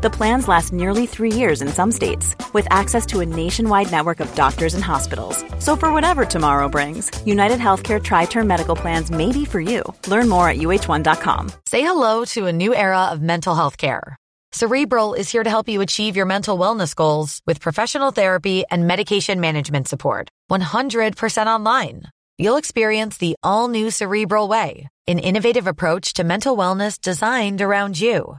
The plans last nearly 3 years in some states, with access to a nationwide network of doctors and hospitals. So for whatever tomorrow brings, UnitedHealthcare Tri-Term Medical Plans may be for you. Learn more at uh1.com. Say hello to a new era of mental health care. Cerebral is here to help you achieve your mental wellness goals with professional therapy and medication management support. 100% online. You'll experience the all-new Cerebral way, an innovative approach to mental wellness designed around you.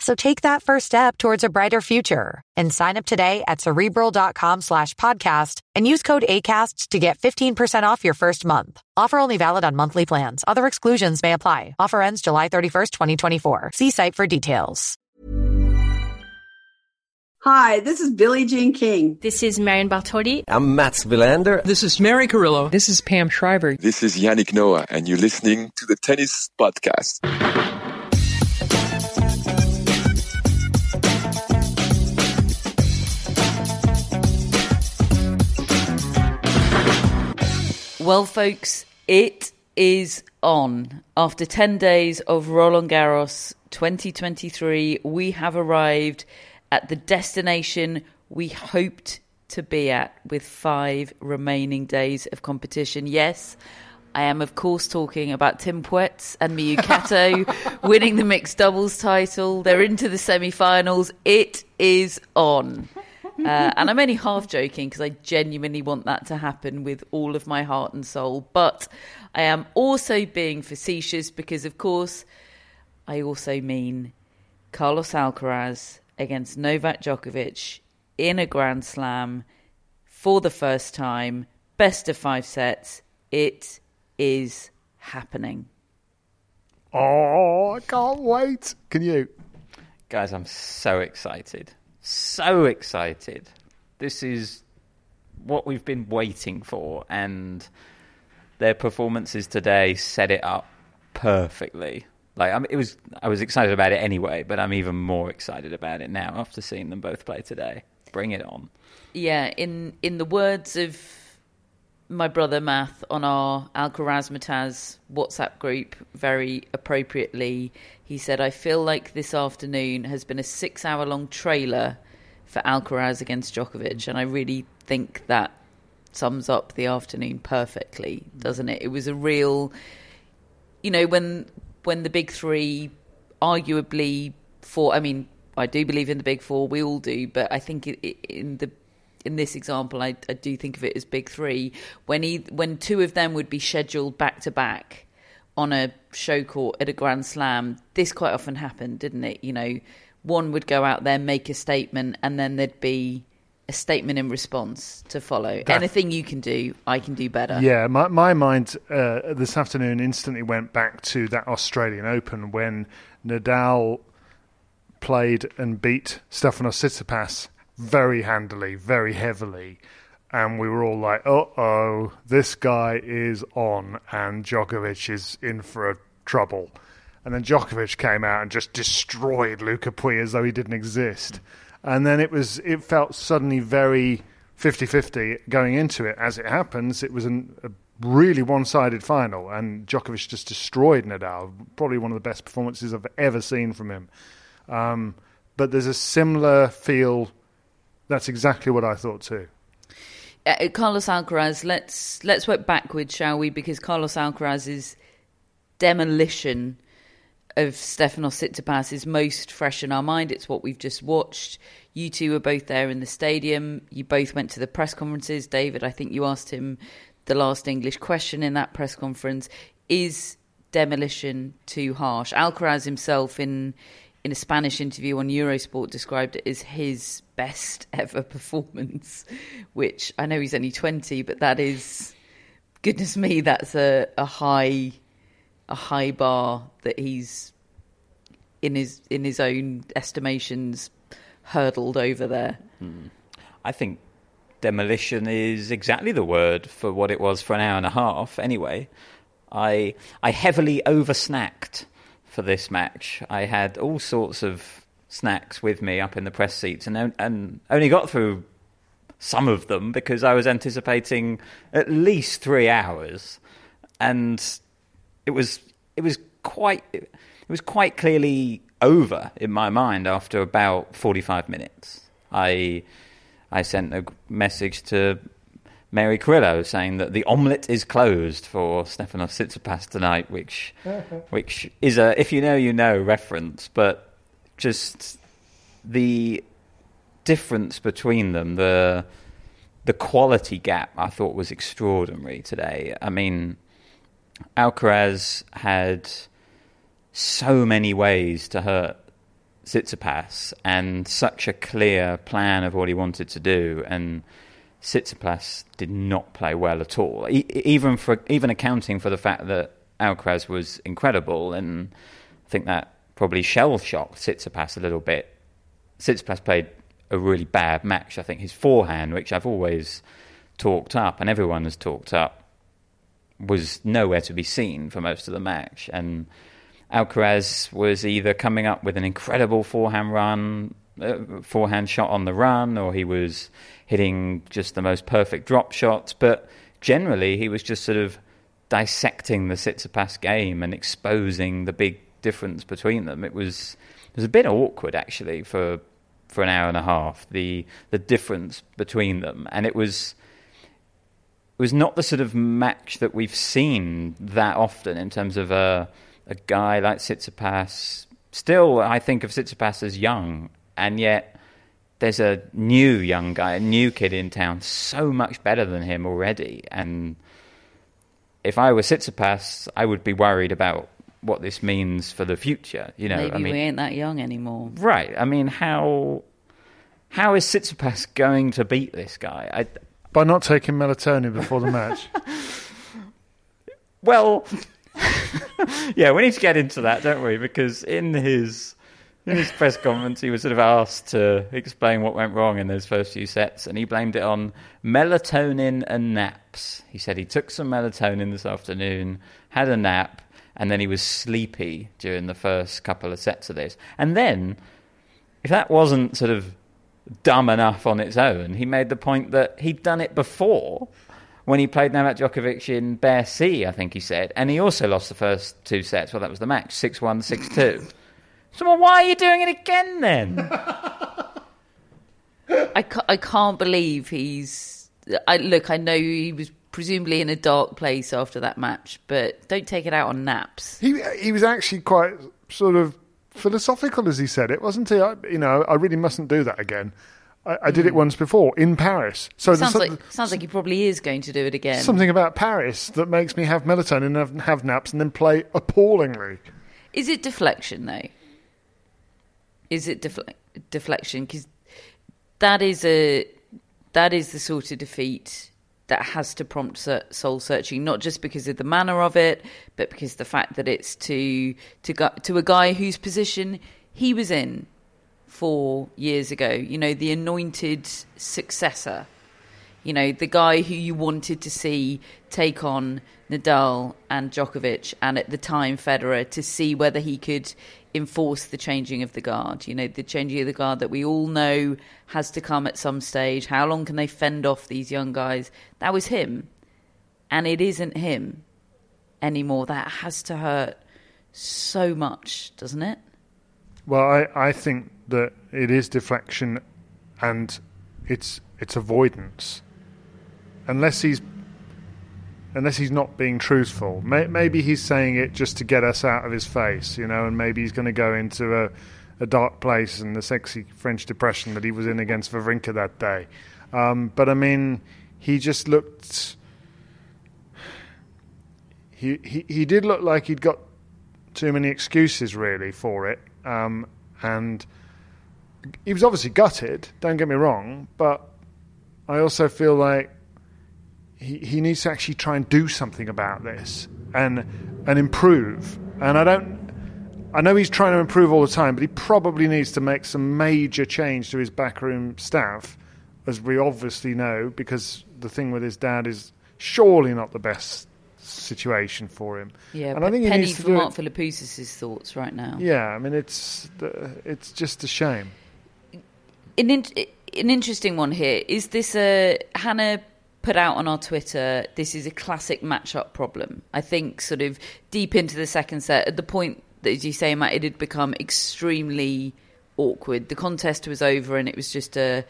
So take that first step towards a brighter future and sign up today at Cerebral.com/podcast and use code ACAST to get 15% off your first month. Offer only valid on monthly plans. Other exclusions may apply. Offer ends July 31st, 2024. See site for details. Hi, this is Billie Jean King. This is Marion Bartoli. I'm Mats Wilander. This is Mary Carrillo. This is Pam Shriver. This is Yannick Noah, and you're listening to the Tennis Podcast. Well, folks, it is on. After 10 days of Roland Garros 2023, we have arrived at the destination we hoped to be at with 5 remaining days of competition. Yes, I am, of course, talking about Tim Puetz and Miyu Kato winning the mixed doubles title. They're into the semi-finals. It is on. And I'm only half joking because I genuinely want that to happen with all of my heart and soul. But I am also being facetious because, of course, I also mean Carlos Alcaraz against Novak Djokovic in a Grand Slam for the first time, best of 5 sets. It is happening. Oh, I can't wait. Can you? Guys, I'm so excited. So excited. This is what we've been waiting for, and their performances today set it up perfectly. Like, I was excited about it anyway, but I'm even more excited about it now after seeing them both play today. Bring it on. Yeah, in the words of my brother Math on our Alcaraz-Mataz WhatsApp group, very appropriately, he said, I feel like this afternoon has been a 6-hour-long trailer for Alcaraz against Djokovic, and I really think that sums up the afternoon perfectly, doesn't it? It was a real, you know, when the big three, arguably four, I mean, I do believe in the big four, we all do, but I think in this example, I do think of it as big three. When two of them would be scheduled back-to-back on a show court at a Grand Slam, this quite often happened, didn't it? You know, one would go out there, make a statement, and then there'd be a statement in response to follow. Anything you can do, I can do better. Yeah, my mind this afternoon instantly went back to that Australian Open when Nadal played and beat Stefanos Tsitsipas very handily, very heavily, and we were all like, uh-oh, this guy is on and Djokovic is in for trouble. And then Djokovic came out and just destroyed Luca Pui as though he didn't exist. And then it felt suddenly very 50-50 going into it. As it happens, it was a really one-sided final, and Djokovic just destroyed Nadal, probably one of the best performances I've ever seen from him. But there's a similar feel. That's exactly what I thought too. Carlos Alcaraz, let's work backwards, shall we? Because Carlos Alcaraz's demolition of Stefanos Tsitsipas is most fresh in our mind. It's what we've just watched. You two were both there in the stadium. You both went to the press conferences. David, I think you asked him the last English question in that press conference. Is demolition too harsh? Alcaraz himself in in a Spanish interview on Eurosport, described it as his best ever performance, which I know he's only 20, but that is, goodness me, that's a high bar that he's in his own estimations hurdled over there. I think demolition is exactly the word for what it was for an hour and a half anyway. I heavily oversnacked for this match. I had all sorts of snacks with me up in the press seats and only got through some of them because I was anticipating at least 3 hours, and it was quite clearly over in my mind after about 45 minutes. I sent a message to Mary Carrillo saying that the omelette is closed for Stefanos Tsitsipas tonight, which is a if you know reference, but just the difference between them, the quality gap, I thought was extraordinary today. I mean, Alcaraz had so many ways to hurt Tsitsipas and such a clear plan of what he wanted to do, and Tsitsipas did not play well at all, even accounting for the fact that Alcaraz was incredible, and I think that probably shell-shocked Tsitsipas a little bit. Tsitsipas played a really bad match. I think his forehand, which I've always talked up and everyone has talked up, was nowhere to be seen for most of the match, and Alcaraz was either coming up with an incredible forehand shot on the run, or he was hitting just the most perfect drop shots. But generally, he was just sort of dissecting the Tsitsipas game and exposing the big difference between them. It was a bit awkward, actually, for an hour and a half, the difference between them. And it was not the sort of match that we've seen that often in terms of a guy like Tsitsipas. Still, I think of Tsitsipas as young, and yet there's a new young guy, a new kid in town, so much better than him already. And if I were Tsitsipas, I would be worried about what this means for the future. Maybe we ain't that young anymore. Right. I mean, how is Tsitsipas going to beat this guy? By not taking melatonin before the match. Well... Yeah, we need to get into that, don't we? Because in his press conference, he was sort of asked to explain what went wrong in those first few sets, and he blamed it on melatonin and naps. He said he took some melatonin this afternoon, had a nap, and then he was sleepy during the first couple of sets of this. And then, if that wasn't sort of dumb enough on its own, he made the point that he'd done it before, when he played Novak Djokovic in Bear C, I think he said. And he also lost the first two sets. Well, that was the match, 6-1, 6-2. So, well, why are you doing it again, then? I can't believe he's... I know he was presumably in a dark place after that match, but don't take it out on naps. He was actually quite sort of philosophical, as he said it, wasn't he? I really mustn't do that again. I did it once before in Paris. So sounds like he probably is going to do it again. Something about Paris that makes me have melatonin and have naps and then play appallingly. Is it deflection, though? Is it deflection? Because that is the sort of defeat that has to prompt soul searching, not just because of the manner of it, but because the fact that it's to a guy whose position he was in 4 years ago, the anointed successor, the guy who you wanted to see take on Nadal and Djokovic, and at the time Federer, to see whether he could enforce the changing of the guard, the changing of the guard that we all know has to come at some stage. How long can they fend off these young guys? That was him, and it isn't him anymore. That has to hurt so much, doesn't it? Well, I think that it is deflection, and it's avoidance. Unless he's not being truthful, maybe he's saying it just to get us out of his face, and maybe he's going to go into a dark place and the sexy French depression that he was in against Vavrinka that day. But I mean, he just looked. He did look like he'd got too many excuses really for it. And he was obviously gutted, don't get me wrong, but I also feel like he needs to actually try and do something about this and improve. And I know he's trying to improve all the time, but he probably needs to make some major change to his backroom staff, as we obviously know, because the thing with his dad is surely not the best situation for him. Yeah, and I think Penny from Mark Philippoussis' thoughts right now. Yeah, I mean, it's just a shame. An interesting one here. Is this Hannah put out on our Twitter, this is a classic matchup problem. I think sort of deep into the second set, at the point that, as you say, Matt, it had become extremely awkward. The contest was over and it was just a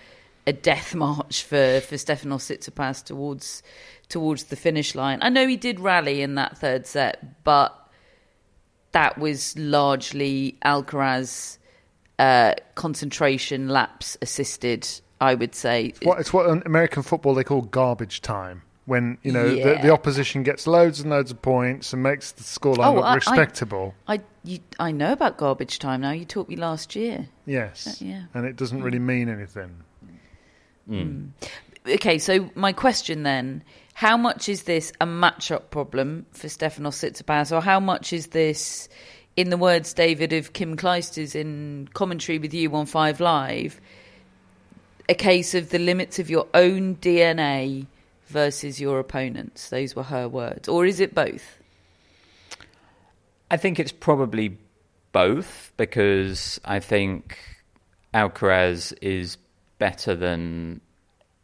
death march for Stefanos Tsitsipas towards the finish line. I know he did rally in that third set, but that was largely Alcaraz concentration lapse assisted, I would say. It's what in American football they call garbage time, when the opposition gets loads and loads of points and makes the scoreline look respectable. I know about garbage time now. You taught me last year. Yes, and it doesn't really mean anything. Mm. Okay, so my question then, how much is this a matchup problem for Stefanos Tsitsipas, or how much is this, in the words, David, of Kim Clijsters in commentary with you on 5 Live, a case of the limits of your own DNA versus your opponents? Those were her words. Or is it both? I think it's probably both, because I think Alcaraz is better than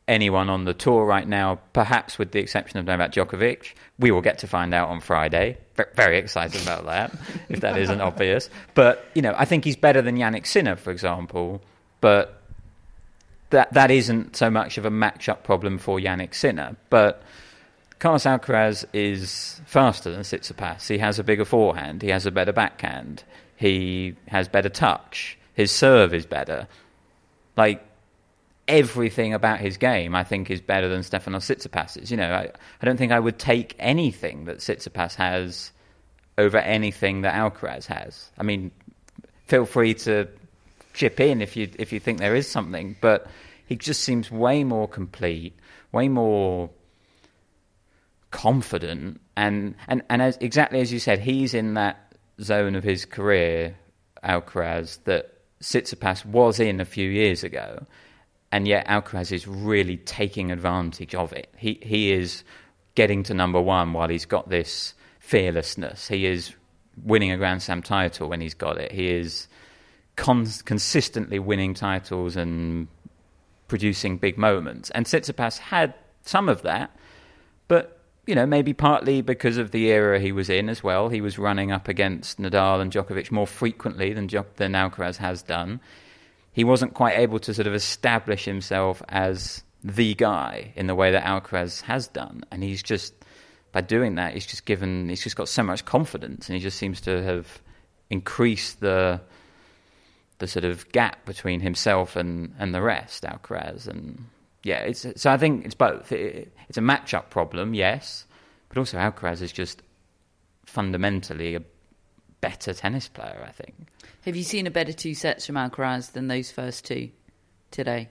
anyone on the tour right now, perhaps with the exception of Novak Djokovic. We will get to find out on Friday. Very excited about that, if that isn't obvious. But, I think he's better than Jannik Sinner, for example, but that isn't so much of a match-up problem for Jannik Sinner. But Carlos Alcaraz is faster than Tsitsipas. He has a bigger forehand. He has a better backhand. He has better touch. His serve is better. Everything about his game, I think, is better than Stefanos Tsitsipas's. I don't think I would take anything that Tsitsipas has over anything that Alcaraz has. I mean, feel free to chip in if you think there is something, but he just seems way more complete, way more confident, and as exactly as you said, he's in that zone of his career, Alcaraz, that Tsitsipas was in a few years ago. And yet Alcaraz is really taking advantage of it. He is getting to number one while he's got this fearlessness. He is winning a Grand Slam title when he's got it. He is consistently winning titles and producing big moments. And Tsitsipas had some of that, but, maybe partly because of the era he was in as well. He was running up against Nadal and Djokovic more frequently than Alcaraz has done. He wasn't quite able to sort of establish himself as the guy in the way that Alcaraz has done. And he's just, by doing that, he's just got so much confidence, and he just seems to have increased the sort of gap between himself and the rest, Alcaraz. And yeah, so I think it's both. It's a matchup problem, yes, but also Alcaraz is just fundamentally a better tennis player, I think. Have you seen a better two sets from Alcaraz than those first two today?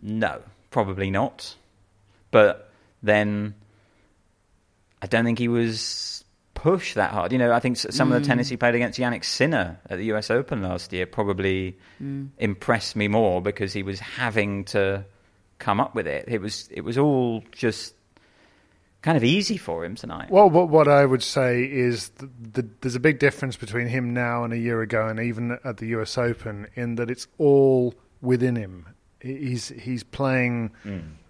No, probably not. But then I don't think he was pushed that hard. I think some of the tennis he played against Jannik Sinner at the US Open last year probably impressed me more, because he was having to come up with it. It was all just kind of easy for him tonight. Well, what I would say is there's a big difference between him now and a year ago, and even at the US Open, in that it's all within him. He's playing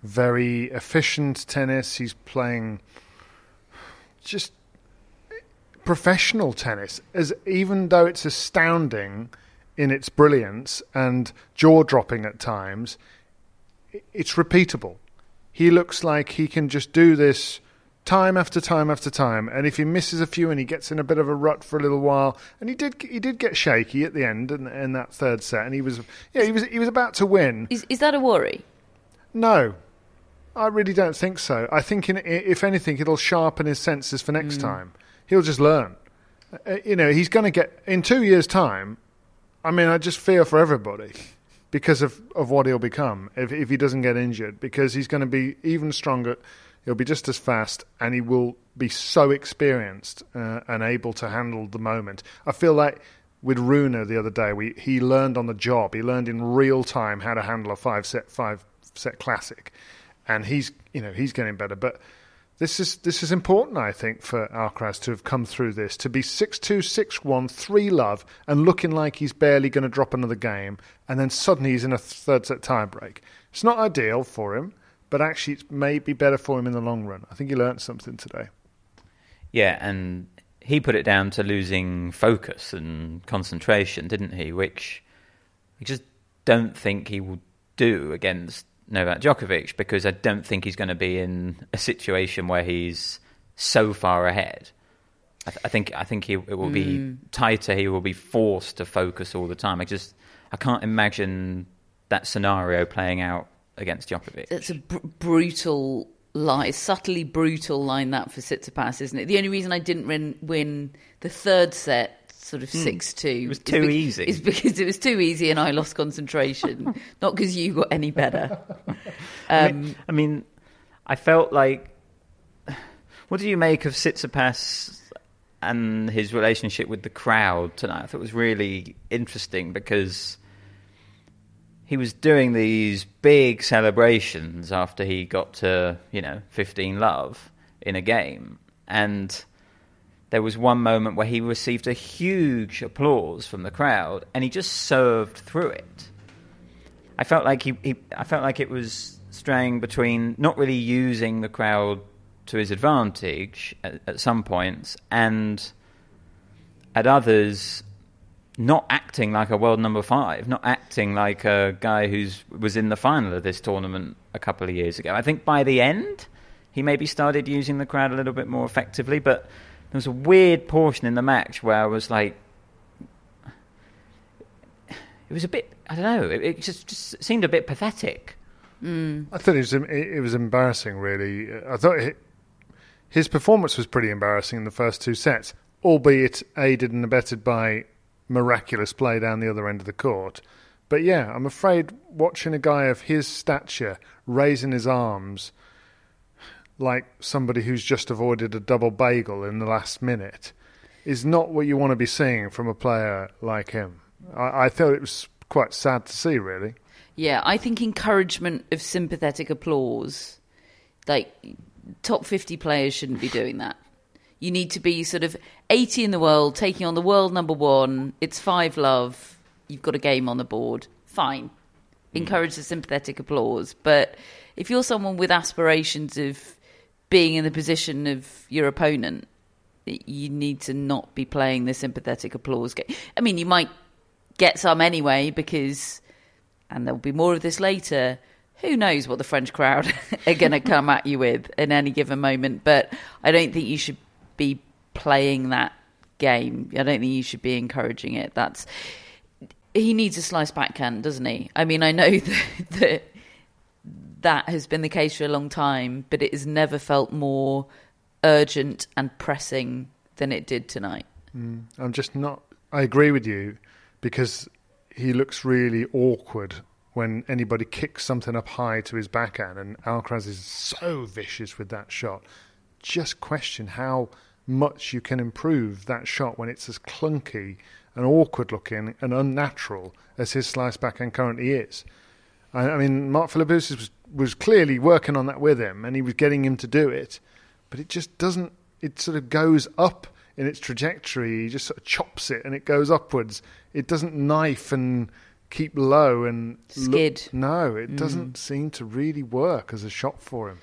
very efficient tennis. He's playing just professional tennis, even though it's astounding in its brilliance and jaw-dropping at times, it's repeatable. He looks like he can just do this time after time after time. And if he misses a few and he gets in a bit of a rut for a little while, and he did get shaky at the end in that third set, and he was about to win. Is that a worry? No, I really don't think so. I think if anything, it'll sharpen his senses for next time. He'll just learn. you know, he's going to get in 2 years' time. I mean, I just fear for everybody because of what he'll become if he doesn't get injured, because he's going to be even stronger. He'll be just as fast, and he will be so experienced and able to handle the moment. I feel like with Rune the other day, he learned on the job. He learned in real time how to handle a five set classic, and he's getting better. But this is important, I think, for Alcaraz to have come through this, to be 6-2, 6-1, 3-love, and looking like he's barely going to drop another game, and then suddenly he's in a third set tiebreak. It's not ideal for him, but actually it may be better for him in the long run. I think he learned something today. Yeah, and he put it down to losing focus and concentration, didn't he? Which I just don't think he will do against Novak Djokovic, because I don't think he's going to be in a situation where he's so far ahead. I think it will be tighter. He will be forced to focus all the time. I can't imagine that scenario playing out against Djokovic. It's a brutal line, subtly brutal line, that, for Tsitsipas, isn't it? The only reason I didn't win the third set, sort of 6-2, it was too easy. It's because it was too easy, and I lost concentration, not because you got any better. I mean, I felt like, what do you make of Tsitsipas and his relationship with the crowd tonight? I thought it was really interesting because he was doing these big celebrations after he got to, 15-love in a game, and there was one moment where he received a huge applause from the crowd, and he just served through it. I felt like I felt like it was straying between not really using the crowd to his advantage at some points, and at others not acting like a world number 5, not acting like a guy who was in the final of this tournament a couple of years ago. I think by the end, he maybe started using the crowd a little bit more effectively, but there was a weird portion in the match where I was like, it was a bit, I don't know, it just seemed a bit pathetic. I thought it was embarrassing, really. I thought his performance was pretty embarrassing in the first two sets, albeit aided and abetted by miraculous play down the other end of the court. But yeah, I'm afraid watching a guy of his stature raising his arms like somebody who's just avoided a double bagel in the last minute is not what you want to be seeing from a player like him. I thought it was quite sad to see, really. Yeah, I think encouragement of sympathetic applause, like top 50 players shouldn't be doing that. You need to be sort of 80 in the world, taking on the world number 1. It's 5-love. You've got a game on the board. Fine. Encourage the sympathetic applause. But if you're someone with aspirations of being in the position of your opponent, you need to not be playing the sympathetic applause game. I mean, you might get some anyway because, and there'll be more of this later, who knows what the French crowd are going to come at you with in any given moment. But I don't think you should be playing that game. I don't think you should be encouraging it. He needs a slice backhand, doesn't he? I mean, I know that has been the case for a long time, but it has never felt more urgent and pressing than it did tonight. I'm just not... I agree with you, because he looks really awkward when anybody kicks something up high to his backhand, and Alcaraz is so vicious with that shot. Just question how much you can improve that shot when it's as clunky and awkward-looking and unnatural as his slice backhand currently is. I mean, Mark Philippoussis was clearly working on that with him, and he was getting him to do it, but it just doesn't, it sort of goes up in its trajectory. He just sort of chops it and it goes upwards. It doesn't knife and keep low and skid. It doesn't seem to really work as a shot for him.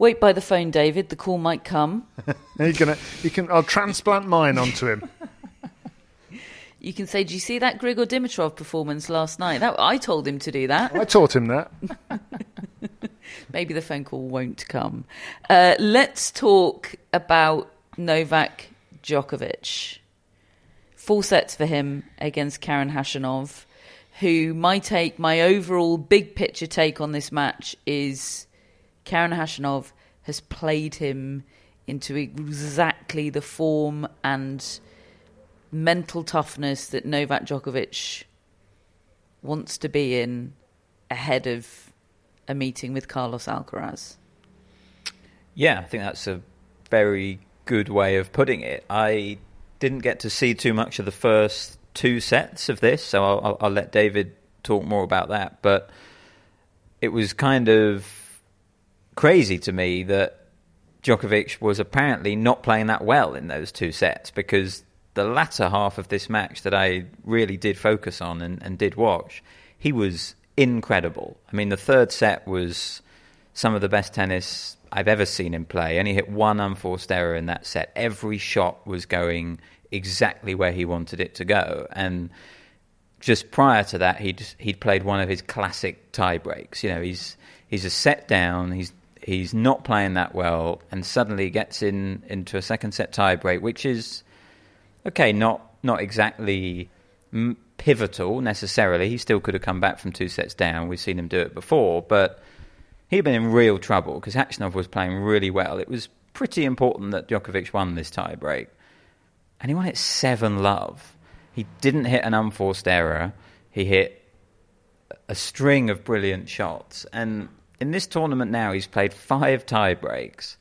Wait by the phone, David. The call might come. I'll transplant mine onto him. You can say, "Do you see that Grigor Dimitrov performance last night? I told him to do that. I taught him that." Maybe the phone call won't come. Let's talk about Novak Djokovic. 4 sets for him against Karen Khachanov, who my overall big picture take on this match is Karen Khachanov has played him into exactly the form and mental toughness that Novak Djokovic wants to be in ahead of a meeting with Carlos Alcaraz? Yeah, I think that's a very good way of putting it. I didn't get to see too much of the first two sets of this, so I'll let David talk more about that. But it was kind of crazy to me that Djokovic was apparently not playing that well in those two sets, because the latter half of this match that I really did focus on and did watch, he was incredible. I mean, the third set was some of the best tennis I've ever seen him play, and he hit one unforced error in that set. Every shot was going exactly where he wanted it to go, and just prior to that, he'd played one of his classic tie breaks. You know, he's a set down, he's not playing that well, and suddenly gets into a second set tie break, which is okay, not exactly pivotal necessarily. He still could have come back from two sets down. We've seen him do it before, but he'd been in real trouble because Khachanov was playing really well. It was pretty important that Djokovic won this tie break, and he won it 7-love. He didn't hit an unforced error. He hit a string of brilliant shots, and in this tournament now, he's played 5 tie breaks,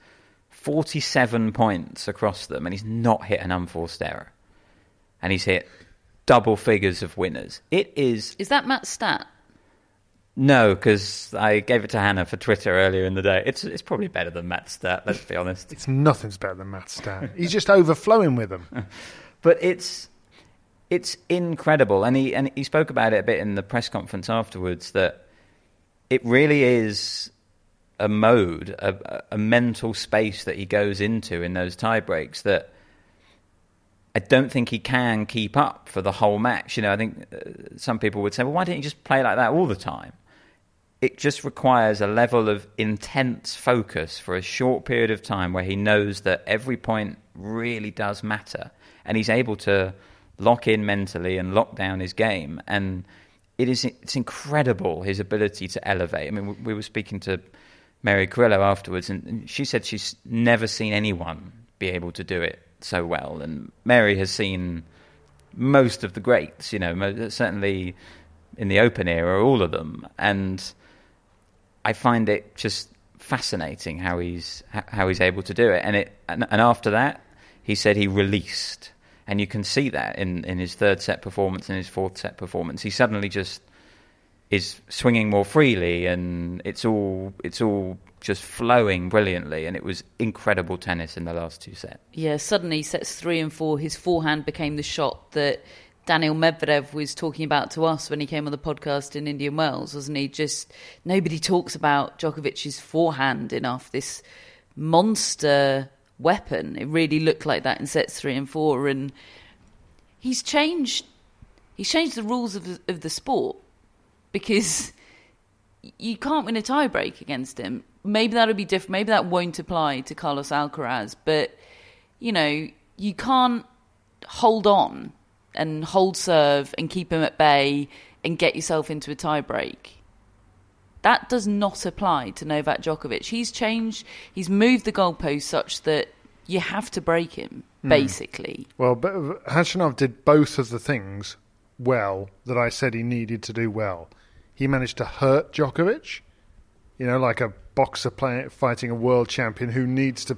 47 points across them, and he's not hit an unforced error, and he's hit double figures of winners. It is... Is that Matt's stat? No, because I gave it to Hannah for Twitter earlier in the day. It's probably better than Matt's stat, let's be honest. Nothing's better than Matt's stat. He's just overflowing with them. But it's incredible. And he spoke about it a bit in the press conference afterwards, that it really is a mode, a mental space that he goes into in those tie breaks that I don't think he can keep up for the whole match. You know, I think some people would say, well, why don't you just play like that all the time? It just requires a level of intense focus for a short period of time where he knows that every point really does matter. And he's able to lock in mentally and lock down his game. And it's incredible, his ability to elevate. I mean, we were speaking to Mary Carrillo afterwards, and she said she's never seen anyone be able to do it so well. And Mary has seen most of the greats, you know, certainly in the Open era, all of them. And I find it just fascinating how he's able to do it. And after that, he said he released, and you can see that in his third set performance and his fourth set performance. He suddenly just is swinging more freely, and it's all just flowing brilliantly, and it was incredible tennis in the last two sets. Yeah, suddenly sets 3 and 4, his forehand became the shot that Daniil Medvedev was talking about to us when he came on the podcast in Indian Wells, wasn't he? Just nobody talks about Djokovic's forehand enough, this monster weapon. It really looked like that in sets 3 and 4, and he's changed the rules of the sport, because you can't win a tiebreak against him. Maybe that'll be different. Maybe that won't apply to Carlos Alcaraz. But, you know, you can't hold on and hold serve and keep him at bay and get yourself into a tiebreak. That does not apply to Novak Djokovic. He's changed. He's moved the goalposts such that you have to break him, basically. Well, but Khachanov did both of the things well that I said he needed to do well. He managed to hurt Djokovic, you know, like a boxer fighting a world champion who needs to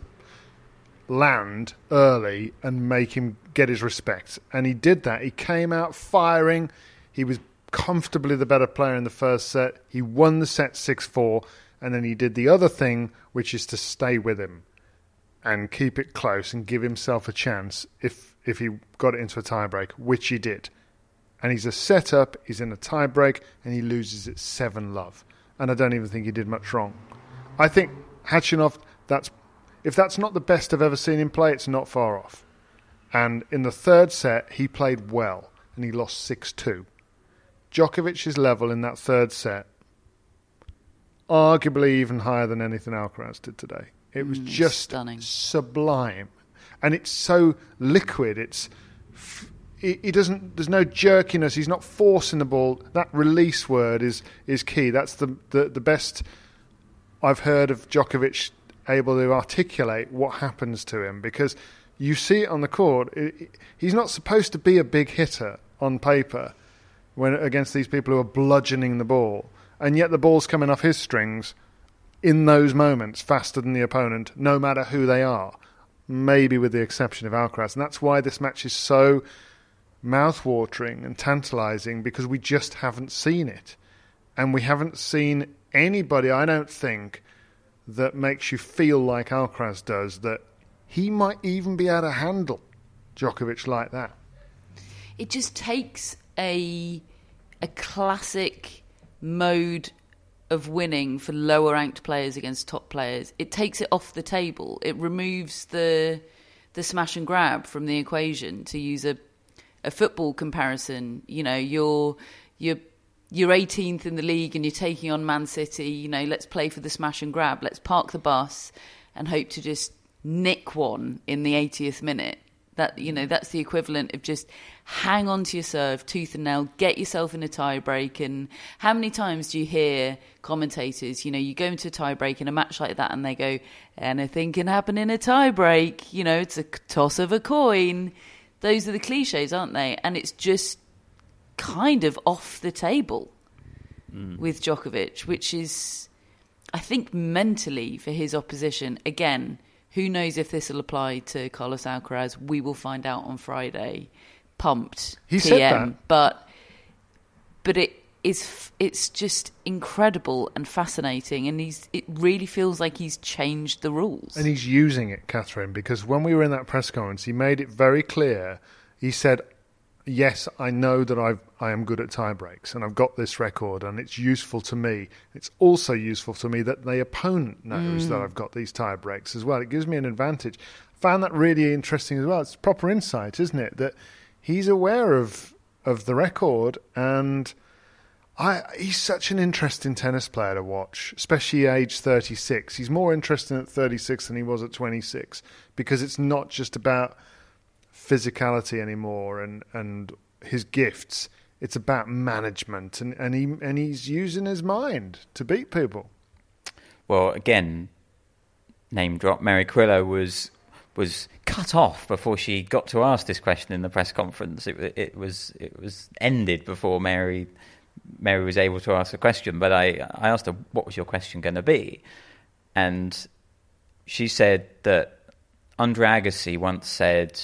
land early and make him get his respect. And he did that. He came out firing. He was comfortably the better player in the first set. He won the set 6-4, and then he did the other thing, which is to stay with him and keep it close and give himself a chance if he got it into a tiebreak, which he did. And he's a setup, he's in a tiebreak, and he loses it 7-love. And I don't even think he did much wrong. I think Khachanov, if that's not the best I've ever seen him play, it's not far off. And in the third set, he played well, and he lost 6-2. Djokovic's level in that third set, arguably even higher than anything Alcaraz did today. It was just stunning, sublime. And it's so liquid, it's... He doesn't. There's no jerkiness. He's not forcing the ball. That release word is key. That's the best I've heard of Djokovic able to articulate what happens to him, because you see it on the court. He's not supposed to be a big hitter on paper when against these people who are bludgeoning the ball, and yet the ball's coming off his strings in those moments faster than the opponent, no matter who they are, maybe with the exception of Alcaraz. And that's why this match is so mouth-watering and tantalising, because we just haven't seen it. And we haven't seen anybody, I don't think, that makes you feel like Alcaraz does, that he might even be able to handle Djokovic like that. It just takes a classic mode of winning for lower-ranked players against top players. It takes it off the table. It removes the smash and grab from the equation, to use a football comparison. You know, you're 18th in the league and you're taking on Man City. You know, let's play for the smash and grab. Let's park the bus and hope to just nick one in the 80th minute. That, you know, that's the equivalent of just hang on to your serve, tooth and nail, get yourself in a tie break. And how many times do you hear commentators, you know, you go into a tie break in a match like that and they go, anything can happen in a tie break. You know, it's a toss of a coin. Those are the cliches, aren't they? And it's just kind of off the table with Djokovic, which is, I think, mentally for his opposition, again, who knows if this will apply to Carlos Alcaraz? We will find out on Friday. Pumped. He PM, said that. But it's just incredible and fascinating. And it really feels like he's changed the rules. And he's using it, Catherine, because when we were in that press conference, he made it very clear. He said, yes, I know that I am good at tie breaks and I've got this record and it's useful to me. It's also useful to me that the opponent knows that I've got these tie breaks as well. It gives me an advantage. I found that really interesting as well. It's proper insight, isn't it? That he's aware of the record, and he's such an interesting tennis player to watch, especially age 36. He's more interesting at 36 than he was at 26, because it's not just about physicality anymore and his gifts. It's about management, and he's using his mind to beat people. Well, again, name drop, Mary Carrillo was cut off before she got to ask this question in the press conference. It was ended before Mary was able to ask a question. But I asked her, what was your question going to be? And she said that Andre Agassi once said,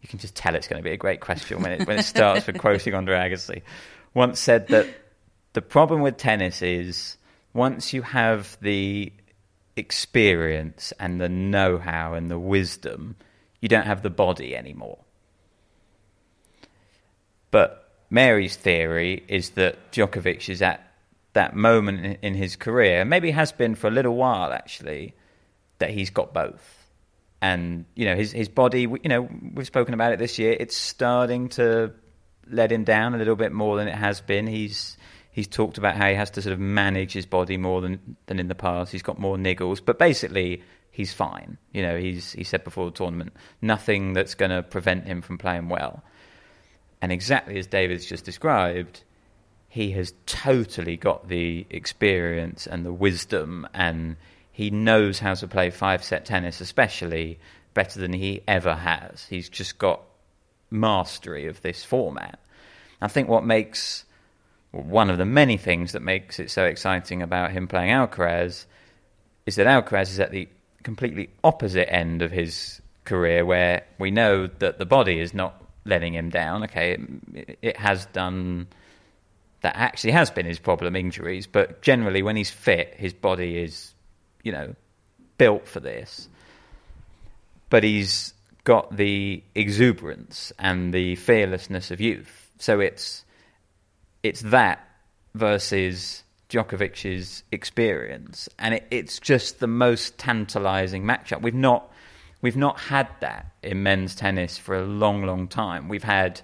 you can just tell it's going to be a great question when it starts with quoting Andre Agassi. Once said that the problem with tennis is once you have the experience and the know-how and the wisdom, you don't have the body anymore. But Mary's theory is that Djokovic is at that moment in his career, maybe has been for a little while actually, that he's got both. And, you know, his body, you know, we've spoken about it this year. It's starting to let him down a little bit more than it has been. He's talked about how he has to sort of manage his body more than in the past. He's got more niggles. But basically, he's fine. You know, he said before the tournament, nothing that's going to prevent him from playing well. And exactly as David's just described, he has totally got the experience and the wisdom, and he knows how to play five-set tennis, especially, better than he ever has. He's just got mastery of this format. I think what makes, one of the many things that makes it so exciting about him playing Alcaraz, is that Alcaraz is at the completely opposite end of his career, where we know that the body is not letting him down. Okay, it has done. That actually has been his problem, injuries, but generally when he's fit, his body is, you know, built for this. But he's got the exuberance and the fearlessness of youth. So it's that versus Djokovic's experience, and it's just the most tantalizing matchup. We've not had that in men's tennis for a long, long time. We've had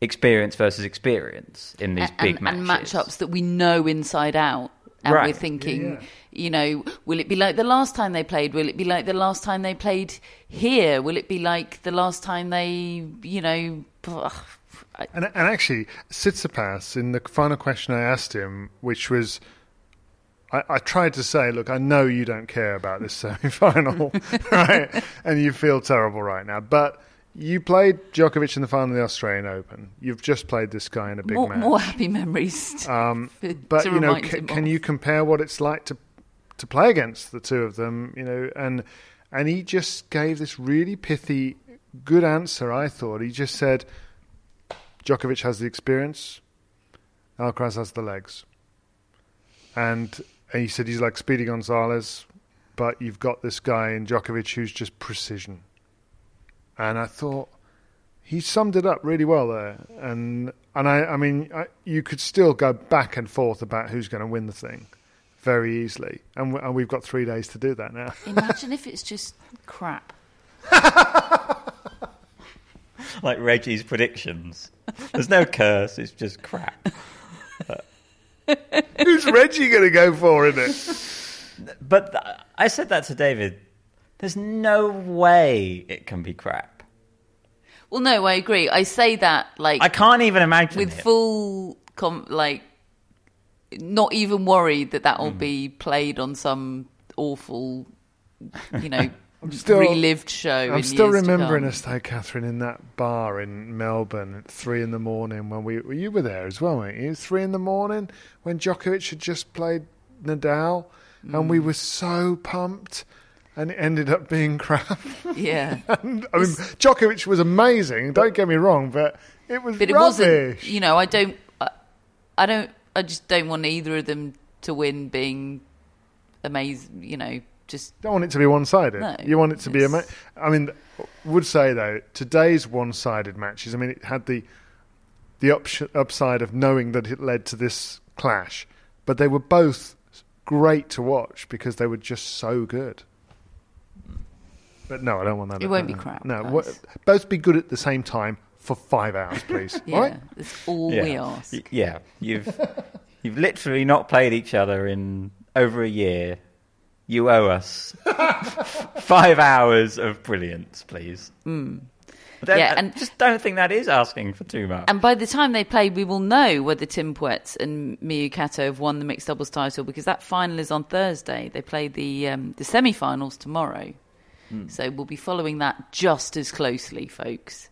experience versus experience in these big matches, and matchups that we know inside out. And right. We're thinking, You know, will it be like the last time they played? Will it be like the last time they played here? Will it be like the last time they, you know... And actually, Tsitsipas, in the final question I asked him, which was, I tried to say, look, I know you don't care about this semi-final, right? And you feel terrible right now. But you played Djokovic in the final of the Australian Open. You've just played this guy in a big match. More happy memories. But, you know, can you compare what it's like to play against the two of them? You know, and he just gave this really pithy, good answer, I thought. He just said, Djokovic has the experience, Alcaraz has the legs. And he said he's like Speedy Gonzalez, but you've got this guy in Djokovic who's just precision. And I thought he summed it up really well there. And I mean, you could still go back and forth about who's going to win the thing very easily. And we've got 3 days to do that now. Imagine if it's just crap. Like Reggie's predictions. There's no curse, it's just crap. Who's Reggie going to go for in it? But I said that to David. There's no way it can be crap. Well, no, I agree. I say that like I can't even imagine with it. Full not even worried that will be played on some awful, you know, relived show. I'm still remembering us though, Catherine, in that bar in Melbourne at 3 a.m. when you were there as well, weren't you? 3 a.m. when Djokovic had just played Nadal, and we were so pumped. And it ended up being crap. Yeah. And, I mean, Djokovic was amazing, don't get me wrong, but it was rubbish. It wasn't, you know, I just don't want either of them to win being amazing, you know, just... Don't want it to be one-sided. No. You want it to be amazing. I mean, would say, though, today's one-sided matches, I mean, it had the upside of knowing that it led to this clash, but they were both great to watch because they were just so good. But no, I don't want that. It won't be crap. No, both be good at the same time for 5 hours, please. Yeah, right? That's all we ask. Yeah, you've literally not played each other in over a year. You owe us 5 hours of brilliance, please. Mm. Yeah, and I just don't think that is asking for too much. And by the time they play, we will know whether Tim Puetz and Miyu Kato have won the mixed doubles title because that final is on Thursday. They play the semi-finals tomorrow. So we'll be following that just as closely, folks.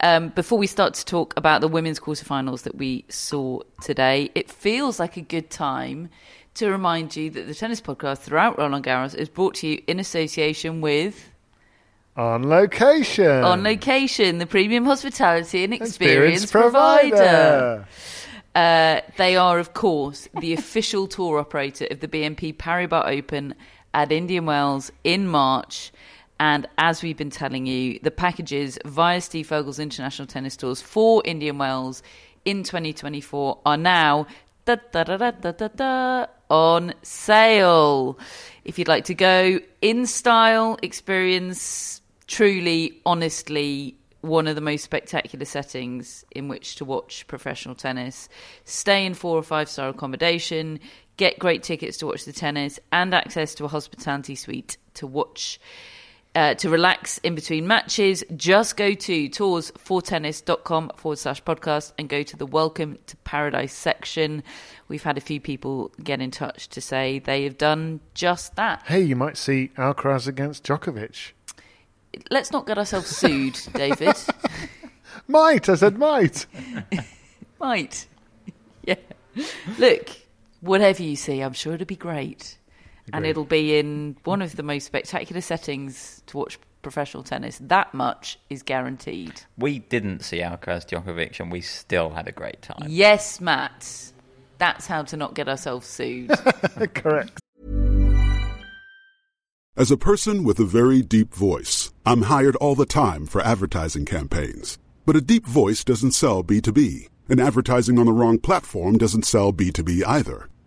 Before we start to talk about the women's quarterfinals that we saw today, it feels like a good time to remind you that the Tennis Podcast throughout Roland Garros is brought to you in association with... On Location. On Location, the premium hospitality and experience provider. They are, of course, the official tour operator of the BNP Paribas Open at Indian Wells in March. And as we've been telling you, the packages via Steve Vogel's International Tennis Tours for Indian Wells in 2024 are now on sale. If you'd like to go in style, experience truly, honestly, one of the most spectacular settings in which to watch professional tennis, stay in 4 or 5 star accommodation, get great tickets to watch the tennis and access to a hospitality suite to watch, to relax in between matches. Just go to toursfortennis.com/podcast and go to the Welcome to Paradise section. We've had a few people get in touch to say they have done just that. Hey, you might see Alcaraz against Djokovic. Let's not get ourselves sued, David. Might, I said might. Might. Yeah. Look... Whatever you see, I'm sure it'll be great. Agreed. And it'll be in one of the most spectacular settings to watch professional tennis. That much is guaranteed. We didn't see Alcaraz Djokovic and we still had a great time. Yes, Matt. That's how to not get ourselves sued. Correct. As a person with a very deep voice, I'm hired all the time for advertising campaigns. But a deep voice doesn't sell B2B. And advertising on the wrong platform doesn't sell B2B either.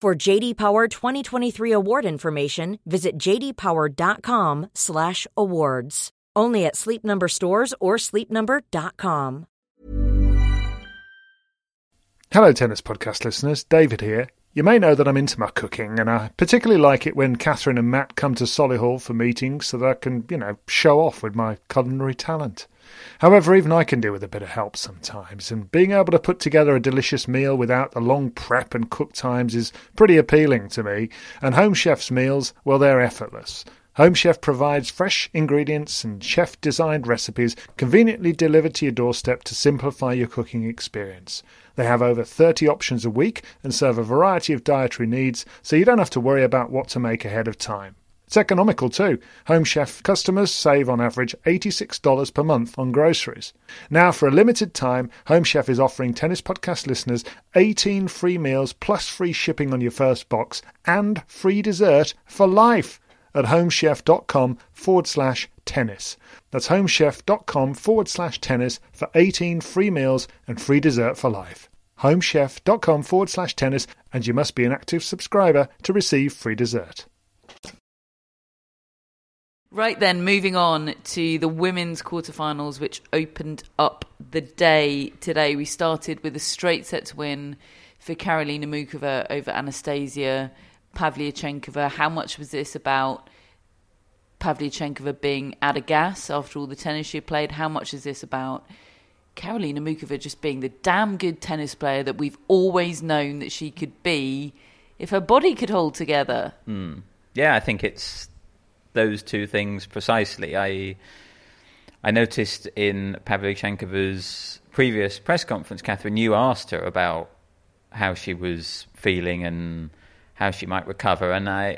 For J.D. Power 2023 award information, visit jdpower.com/awards. Only at Sleep Number stores or sleepnumber.com. Hello, Tennis Podcast listeners. David here. You may know that I'm into my cooking, and I particularly like it when Catherine and Matt come to Solihull for meetings so that I can, show off with my culinary talent. However, even I can do with a bit of help sometimes, and being able to put together a delicious meal without the long prep and cook times is pretty appealing to me, and Home Chef's meals, well, they're effortless. Home Chef provides fresh ingredients and chef-designed recipes conveniently delivered to your doorstep to simplify your cooking experience. They have over 30 options a week and serve a variety of dietary needs, so you don't have to worry about what to make ahead of time. It's economical too. Home Chef customers save on average $86 per month on groceries. Now, for a limited time, Home Chef is offering Tennis Podcast listeners 18 free meals plus free shipping on your first box and free dessert for life at homechef.com/tennis. That's homechef.com/tennis for 18 free meals and free dessert for life. homechef.com/tennis, and you must be an active subscriber to receive free dessert. Right then, moving on to the women's quarterfinals, which opened up the day today. We started with a straight sets win for Karolina Muchova over Anastasia Pavlyuchenkova. How much was this about Pavlyuchenkova being out of gas after all the tennis she played? How much is this about Karolina Muchova just being the damn good tennis player that we've always known that she could be if her body could hold together? Yeah, I think it's those two things precisely. I noticed in Pavlyuchenkova's previous press conference, Catherine, you asked her about how she was feeling and how she might recover, and I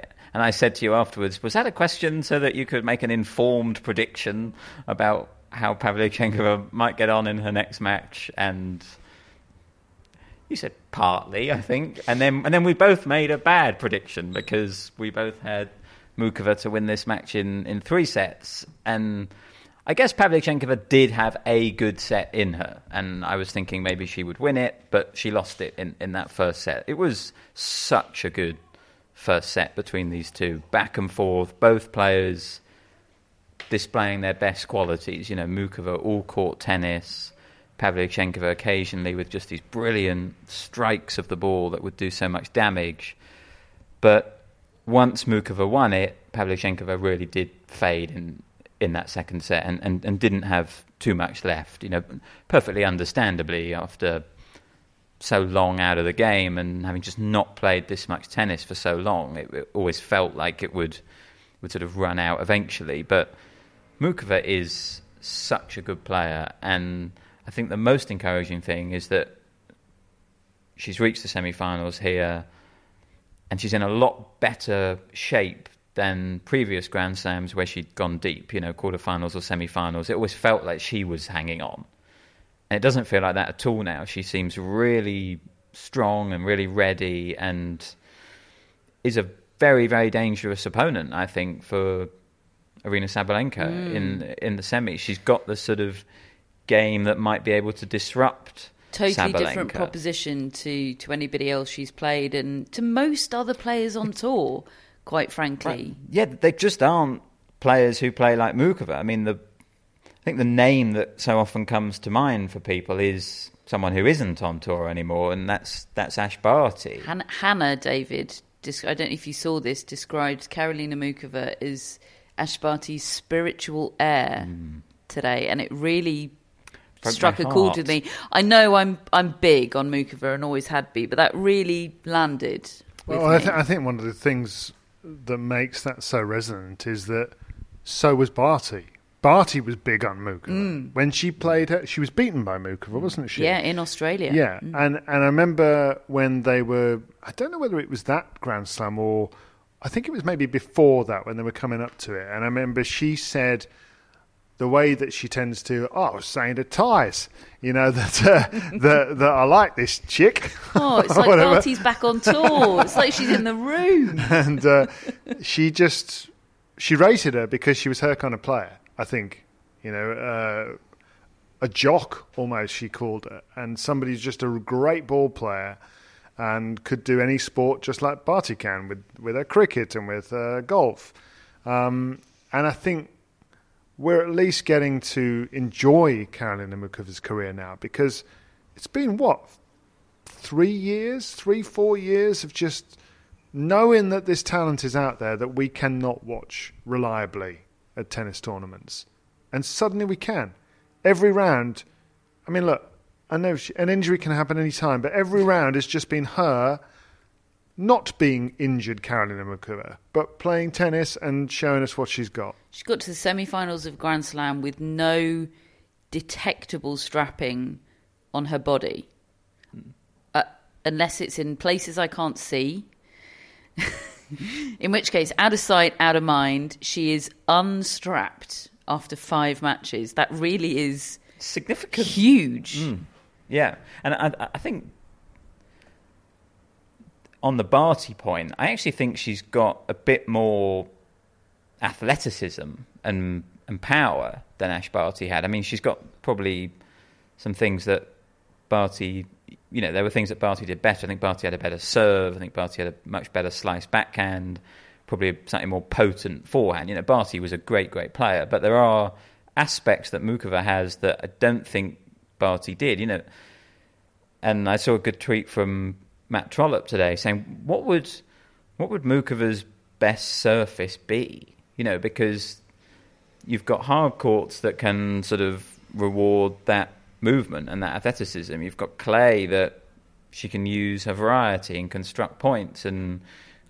said to you afterwards, was that a question so that you could make an informed prediction about how Pavlyuchenkova might get on in her next match? And you said partly, I think, and then we both made a bad prediction because we both had Muchova to win this match in three sets, and I guess Pavlyuchenkova did have a good set in her, and I was thinking maybe she would win it, but she lost it in that first set. It was such a good first set between these two, back and forth, both players displaying their best qualities. Muchova all-court tennis, Pavlyuchenkova occasionally with just these brilliant strikes of the ball that would do so much damage. But once Muchova won it, Pavlyuchenkova really did fade in that second set and didn't have too much left, perfectly understandably after so long out of the game and having just not played this much tennis for so long. It always felt like it would sort of run out eventually. But Muchova is such a good player, and I think the most encouraging thing is that she's reached the semi-finals here and she's in a lot better shape than previous Grand Slams where she'd gone deep, quarterfinals or semifinals. It always felt like she was hanging on. And it doesn't feel like that at all now. She seems really strong and really ready and is a very, very dangerous opponent, I think, for Aryna Sabalenka in the semis. She's got the sort of game that might be able to disrupt Sabalenka. Different proposition to anybody else she's played and to most other players on tour. Quite frankly. Right. Yeah, they just aren't players who play like Muchova. I mean, I think the name that so often comes to mind for people is someone who isn't on tour anymore, and that's Ash Barty. Hannah, David, I don't know if you saw this, described Karolina Muchova as Ash Barty's spiritual heir today, and it really struck a chord with me. I know I'm big on Mukova and always had been, but that really landed with me. I think one of the things that makes that so resonant is that so was Barty. Barty was big on Mukova. When she played her, she was beaten by Mukova, wasn't she? Yeah, in Australia. Yeah, and I remember when they were, I don't know whether it was that Grand Slam or I think it was maybe before that when they were coming up to it. And I remember she said the way that she tends to, I was saying to Ties, you know, that I like this chick. Oh, it's like Barty's back on tour. It's like she's in the room. And she rated her because she was her kind of player. I think, you know, a jock almost, she called her. And somebody's just a great ball player and could do any sport just like Barty can with her cricket and with golf. And I think we're at least getting to enjoy Karolina Muchova's career now because it's been, 3 4 years of just knowing that this talent is out there that we cannot watch reliably at tennis tournaments, and suddenly we can. Every round, I mean, look, I know an injury can happen any time, but every round has just been her not being injured, Karolina Muchova, but playing tennis and showing us what she's got. She got to the semi-finals of Grand Slam with no detectable strapping on her body, unless it's in places I can't see. In which case, out of sight, out of mind, she is unstrapped after 5 matches. That really is significant, huge. Yeah, and I think on the Barty point, I actually think she's got a bit more athleticism and power than Ash Barty had. I mean, she's got probably some things that Barty... You know, there were things that Barty did better. I think Barty had a better serve. I think Barty had a much better slice backhand, probably slightly more potent forehand. You know, Barty was a great, great player. But there are aspects that Muchova has that I don't think Barty did, you know. And I saw a good tweet from Matt Trollope today saying, what would Muchova's best surface be? You know, because you've got hard courts that can sort of reward that movement and that athleticism. You've got clay that she can use her variety and construct points, and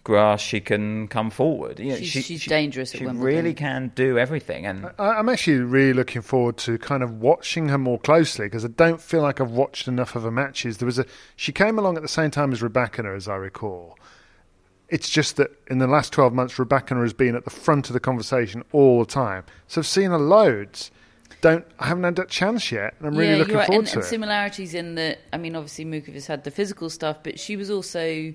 grass she can come forward. You know, she's dangerous. She really can do everything. And I'm actually really looking forward to kind of watching her more closely because I don't feel like I've watched enough of her matches. She came along at the same time as Rybakina, as I recall. It's just that in the last 12 months, Rybakina has been at the front of the conversation all the time. So I've seen her loads. I haven't had that chance yet, and I'm really looking forward to it. And similarities in that, I mean, obviously Muchova's had the physical stuff, but she was also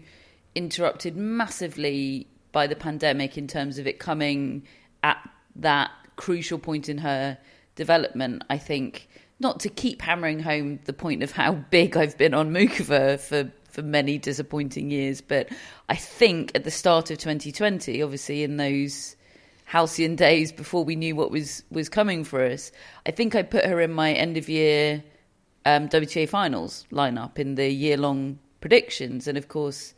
interrupted massively by the pandemic in terms of it coming at that crucial point in her development. I think, not to keep hammering home the point of how big I've been on Muchova for many disappointing years, but I think at the start of 2020, obviously in those halcyon days before we knew what was coming for us, I think I put her in my end-of-year WTA finals lineup in the year-long predictions. And, of course,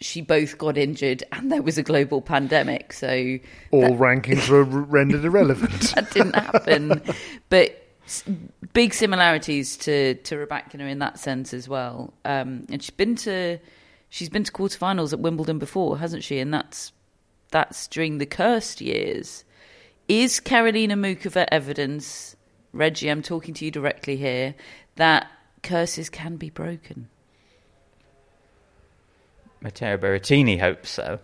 she both got injured and there was a global pandemic. So all rankings were rendered irrelevant. That didn't happen. But big similarities to Rybakina in that sense as well. And she's been to quarterfinals at Wimbledon before, hasn't she? And that's during the cursed years. Is Karolina Muchova evidence, Reggie, I'm talking to you directly here, that curses can be broken? Matteo Berrettini hopes so.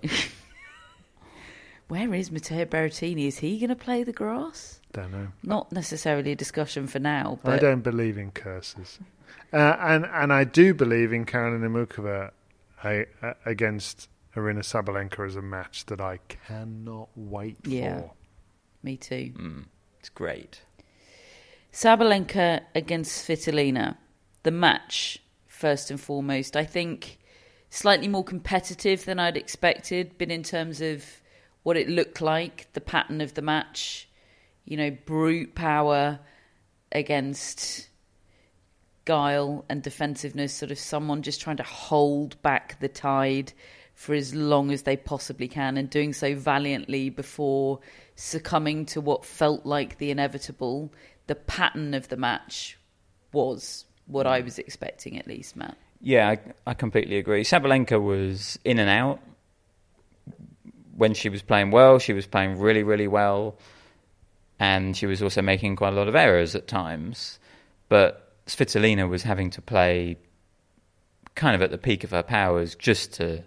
Where is Matteo Berrettini? Is he going to play the grass? Don't know. Not necessarily a discussion for now. But I don't believe in curses. And I do believe in Karolina Muchova against Aryna Sabalenka is a match that I cannot wait for. Me too. It's great. Sabalenka against Svitolina. The match, first and foremost, I think slightly more competitive than I'd expected, but in terms of what it looked like, the pattern of the match, you know, brute power against guile and defensiveness, sort of someone just trying to hold back the tide for as long as they possibly can, and doing so valiantly before succumbing to what felt like the inevitable. The pattern of the match was what I was expecting, at least, Matt. Yeah, I completely agree. Sabalenka was in and out. When she was playing well, she was playing really, really well. And she was also making quite a lot of errors at times. But Svitolina was having to play kind of at the peak of her powers just to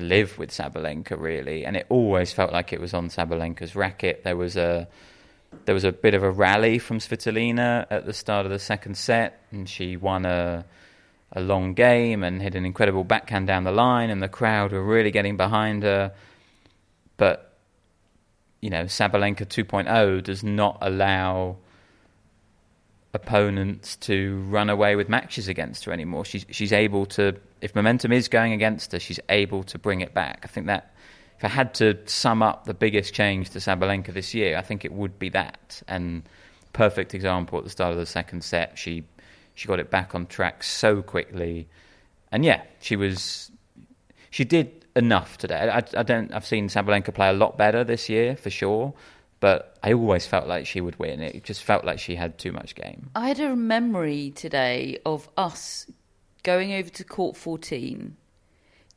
live with Sabalenka, really. And it always felt like it was on Sabalenka's racket. There was a bit of a rally from Svitolina at the start of the second set, and she won a long game and hit an incredible backhand down the line, and the crowd were really getting behind her. But, you know, Sabalenka 2.0 does not allow opponents to run away with matches against her anymore. She's able to, if momentum is going against her, she's able to bring it back. I think that if I had to sum up the biggest change to Sabalenka this year, I think it would be that. And perfect example at the start of the second set, she got it back on track so quickly. And yeah, she did enough today. I've seen Sabalenka play a lot better this year for sure, but I always felt like she would win. It just felt like she had too much game. I had a memory today of us going over to court 14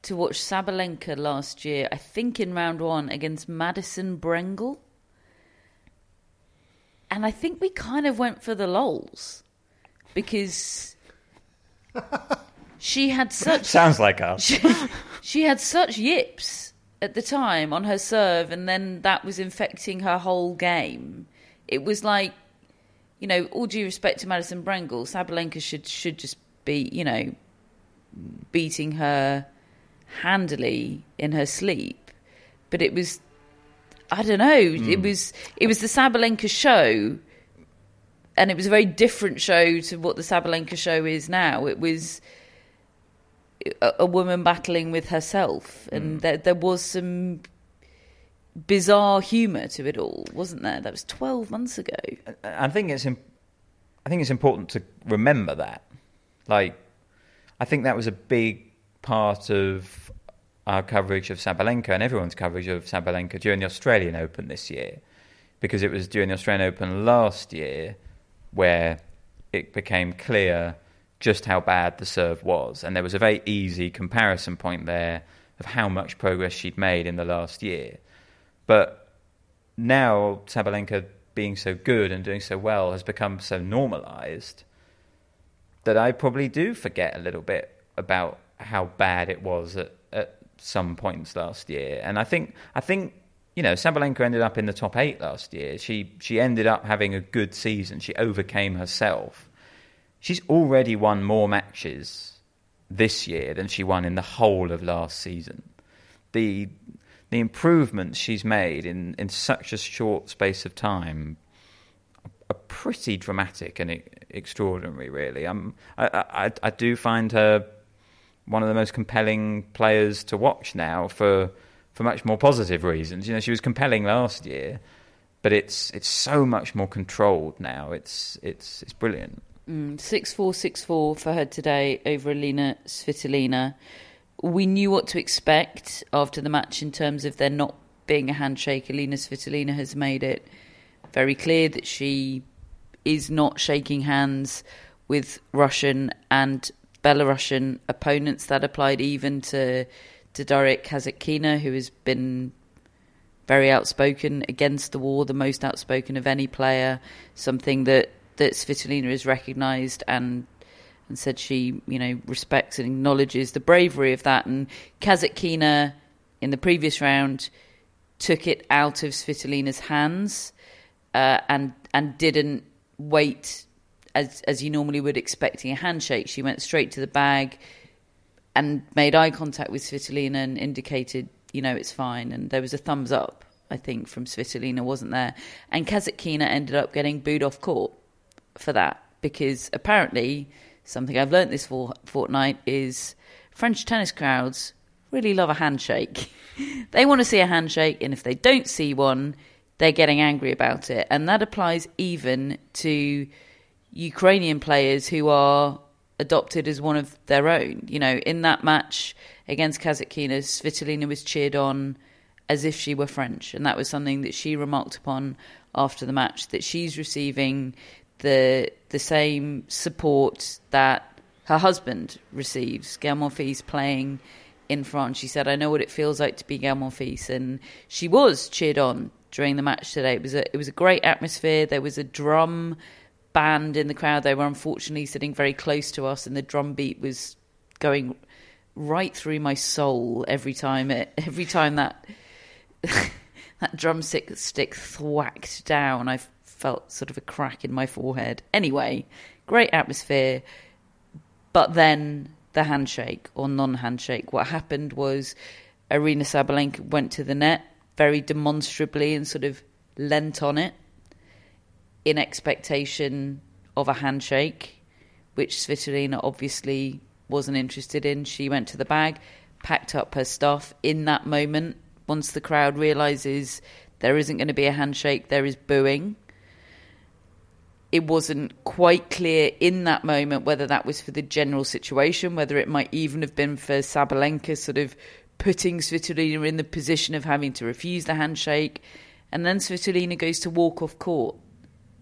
to watch Sabalenka last year, I think in round one, against Madison Brengel. And I think we kind of went for the lols because she had such... Sounds like us. She had such yips at the time on her serve, and then that was infecting her whole game. It was like, you know, all due respect to Madison Brengel, Sabalenka should just be, you know, beating her handily in her sleep, but it was, I don't know, it was the Sabalenka show, and it was a very different show to what the Sabalenka show is now. It was a woman battling with herself, and there was some bizarre humour to it all, wasn't there? That was 12 months ago. I think it's important to remember that. Like, I think that was a big part of our coverage of Sabalenka and everyone's coverage of Sabalenka during the Australian Open this year, because it was during the Australian Open last year where it became clear just how bad the serve was, and there was a very easy comparison point there of how much progress she'd made in the last year. But now Sabalenka being so good and doing so well has become so normalised that I probably do forget a little bit about how bad it was at some points last year. And I think you know, Sabalenka ended up in the top 8 last year. She ended up having a good season. She overcame herself. She's already won more matches this year than she won in the whole of last season. The improvements she's made in such a short space of time are pretty dramatic and extraordinary, really. I do find her one of the most compelling players to watch now for much more positive reasons. You know, she was compelling last year, but it's so much more controlled now. It's brilliant. 6-4, 6-4 for her today over Alina Svitolina. We knew what to expect after the match in terms of there not being a handshake. Alina Svitolina has made it very clear that she is not shaking hands with Russian and Belarusian opponents. That applied even to Daria Kasatkina, who has been very outspoken against the war, the most outspoken of any player, something that Svitolina has recognised and said she, you know, respects and acknowledges the bravery of that. And Kasatkina, in the previous round, took it out of Svitolina's hands and didn't wait as you normally would, expecting a handshake. She went straight to the bag and made eye contact with Svitolina and indicated, you know, it's fine. And there was a thumbs up, I think, from Svitolina, wasn't there? And Kasatkina ended up getting booed off court for that, because apparently, something I've learnt this fortnight is French tennis crowds really love a handshake. They want to see a handshake, and if they don't see one, they're getting angry about it. And that applies even to Ukrainian players who are adopted as one of their own. You know, in that match against Kasatkina, Svitolina was cheered on as if she were French. And that was something that she remarked upon after the match, that she's receiving the same support that her husband receives. Gaël Monfils playing in France. She said, I know what it feels like to be Gaël Monfils. And she was cheered on during the match today. It was a great atmosphere. There was a drum band in the crowd. They were unfortunately sitting very close to us, and the drum beat was going right through my soul every time that that drumstick thwacked down. I felt sort of a crack in my forehead. Anyway, great atmosphere. But then the handshake or non-handshake. What happened was Aryna Sabalenka went to the net very demonstrably and sort of leant on it in expectation of a handshake, which Svitolina obviously wasn't interested in. She went to the bag, packed up her stuff. In that moment, once the crowd realises there isn't going to be a handshake, there is booing. It wasn't quite clear in that moment whether that was for the general situation, whether it might even have been for Sabalenka sort of putting Svitolina in the position of having to refuse the handshake. And then Svitolina goes to walk off court,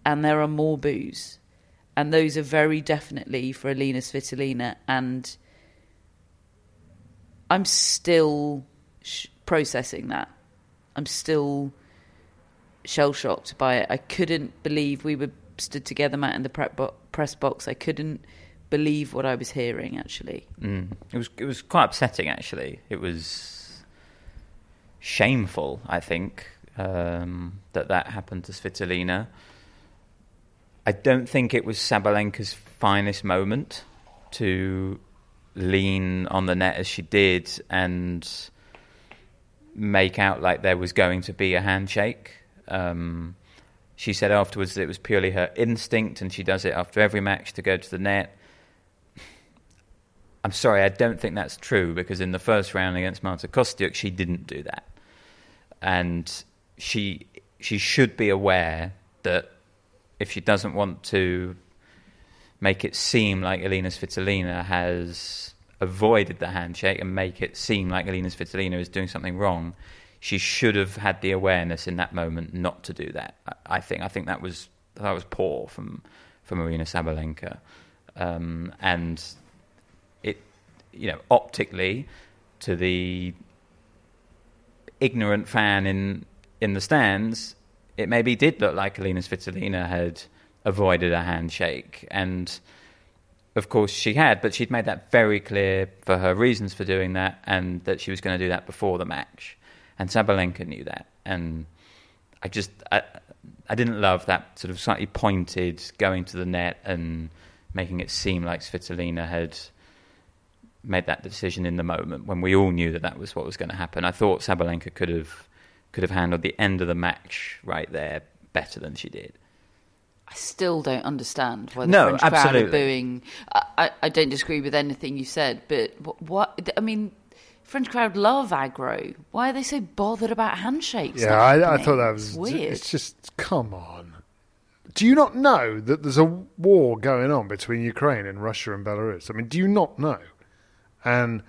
and there are more boos. And those are very definitely for Alina Svitolina. And I'm still processing that. I'm still shell-shocked by it. I couldn't believe we were stood together, Matt, in the press box. I couldn't believe what I was hearing, actually. It was quite upsetting, actually. It was shameful, I think, that happened to Svitolina. I don't think it was Sabalenka's finest moment to lean on the net as she did and make out like there was going to be a handshake. She said afterwards that it was purely her instinct, and she does it after every match, to go to the net. I'm sorry, I don't think that's true, because in the first round against Marta Kostyuk, she didn't do that. And she should be aware that if she doesn't want to make it seem like Alina Svitolina has avoided the handshake and make it seem like Alina Svitolina is doing something wrong, she should have had the awareness in that moment not to do that. I think that was poor from Aryna Sabalenka, and it, you know, optically to the ignorant fan in the stands, it maybe did look like Alina Svitolina had avoided a handshake, and of course she had, but she'd made that very clear for her reasons for doing that, and that she was going to do that before the match. And Sabalenka knew that. And I didn't love that sort of slightly pointed going to the net and making it seem like Svitolina had made that decision in the moment, when we all knew that was what was going to happen. I thought Sabalenka could have handled the end of the match right there better than she did. I still don't understand why the French crowd are booing. I don't disagree with anything you said, but what I mean, French crowd love aggro. Why are they so bothered about handshakes? Yeah, I thought that was weird. It's just, come on. Do you not know that there's a war going on between Ukraine and Russia and Belarus? I mean, do you not know? And,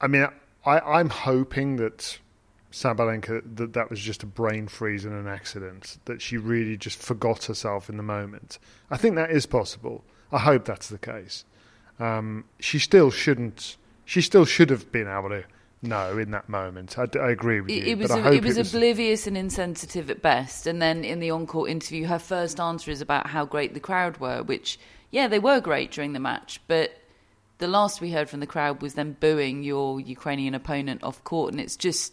I mean, I'm hoping that Sabalenka, that was just a brain freeze and an accident, that she really just forgot herself in the moment. I think that is possible. I hope that's the case. She still should have been able to know in that moment. I agree with you. It was oblivious and insensitive at best. And then in the on-court interview, her first answer is about how great the crowd were, which, yeah, they were great during the match. But the last we heard from the crowd was them booing your Ukrainian opponent off court. And it's just...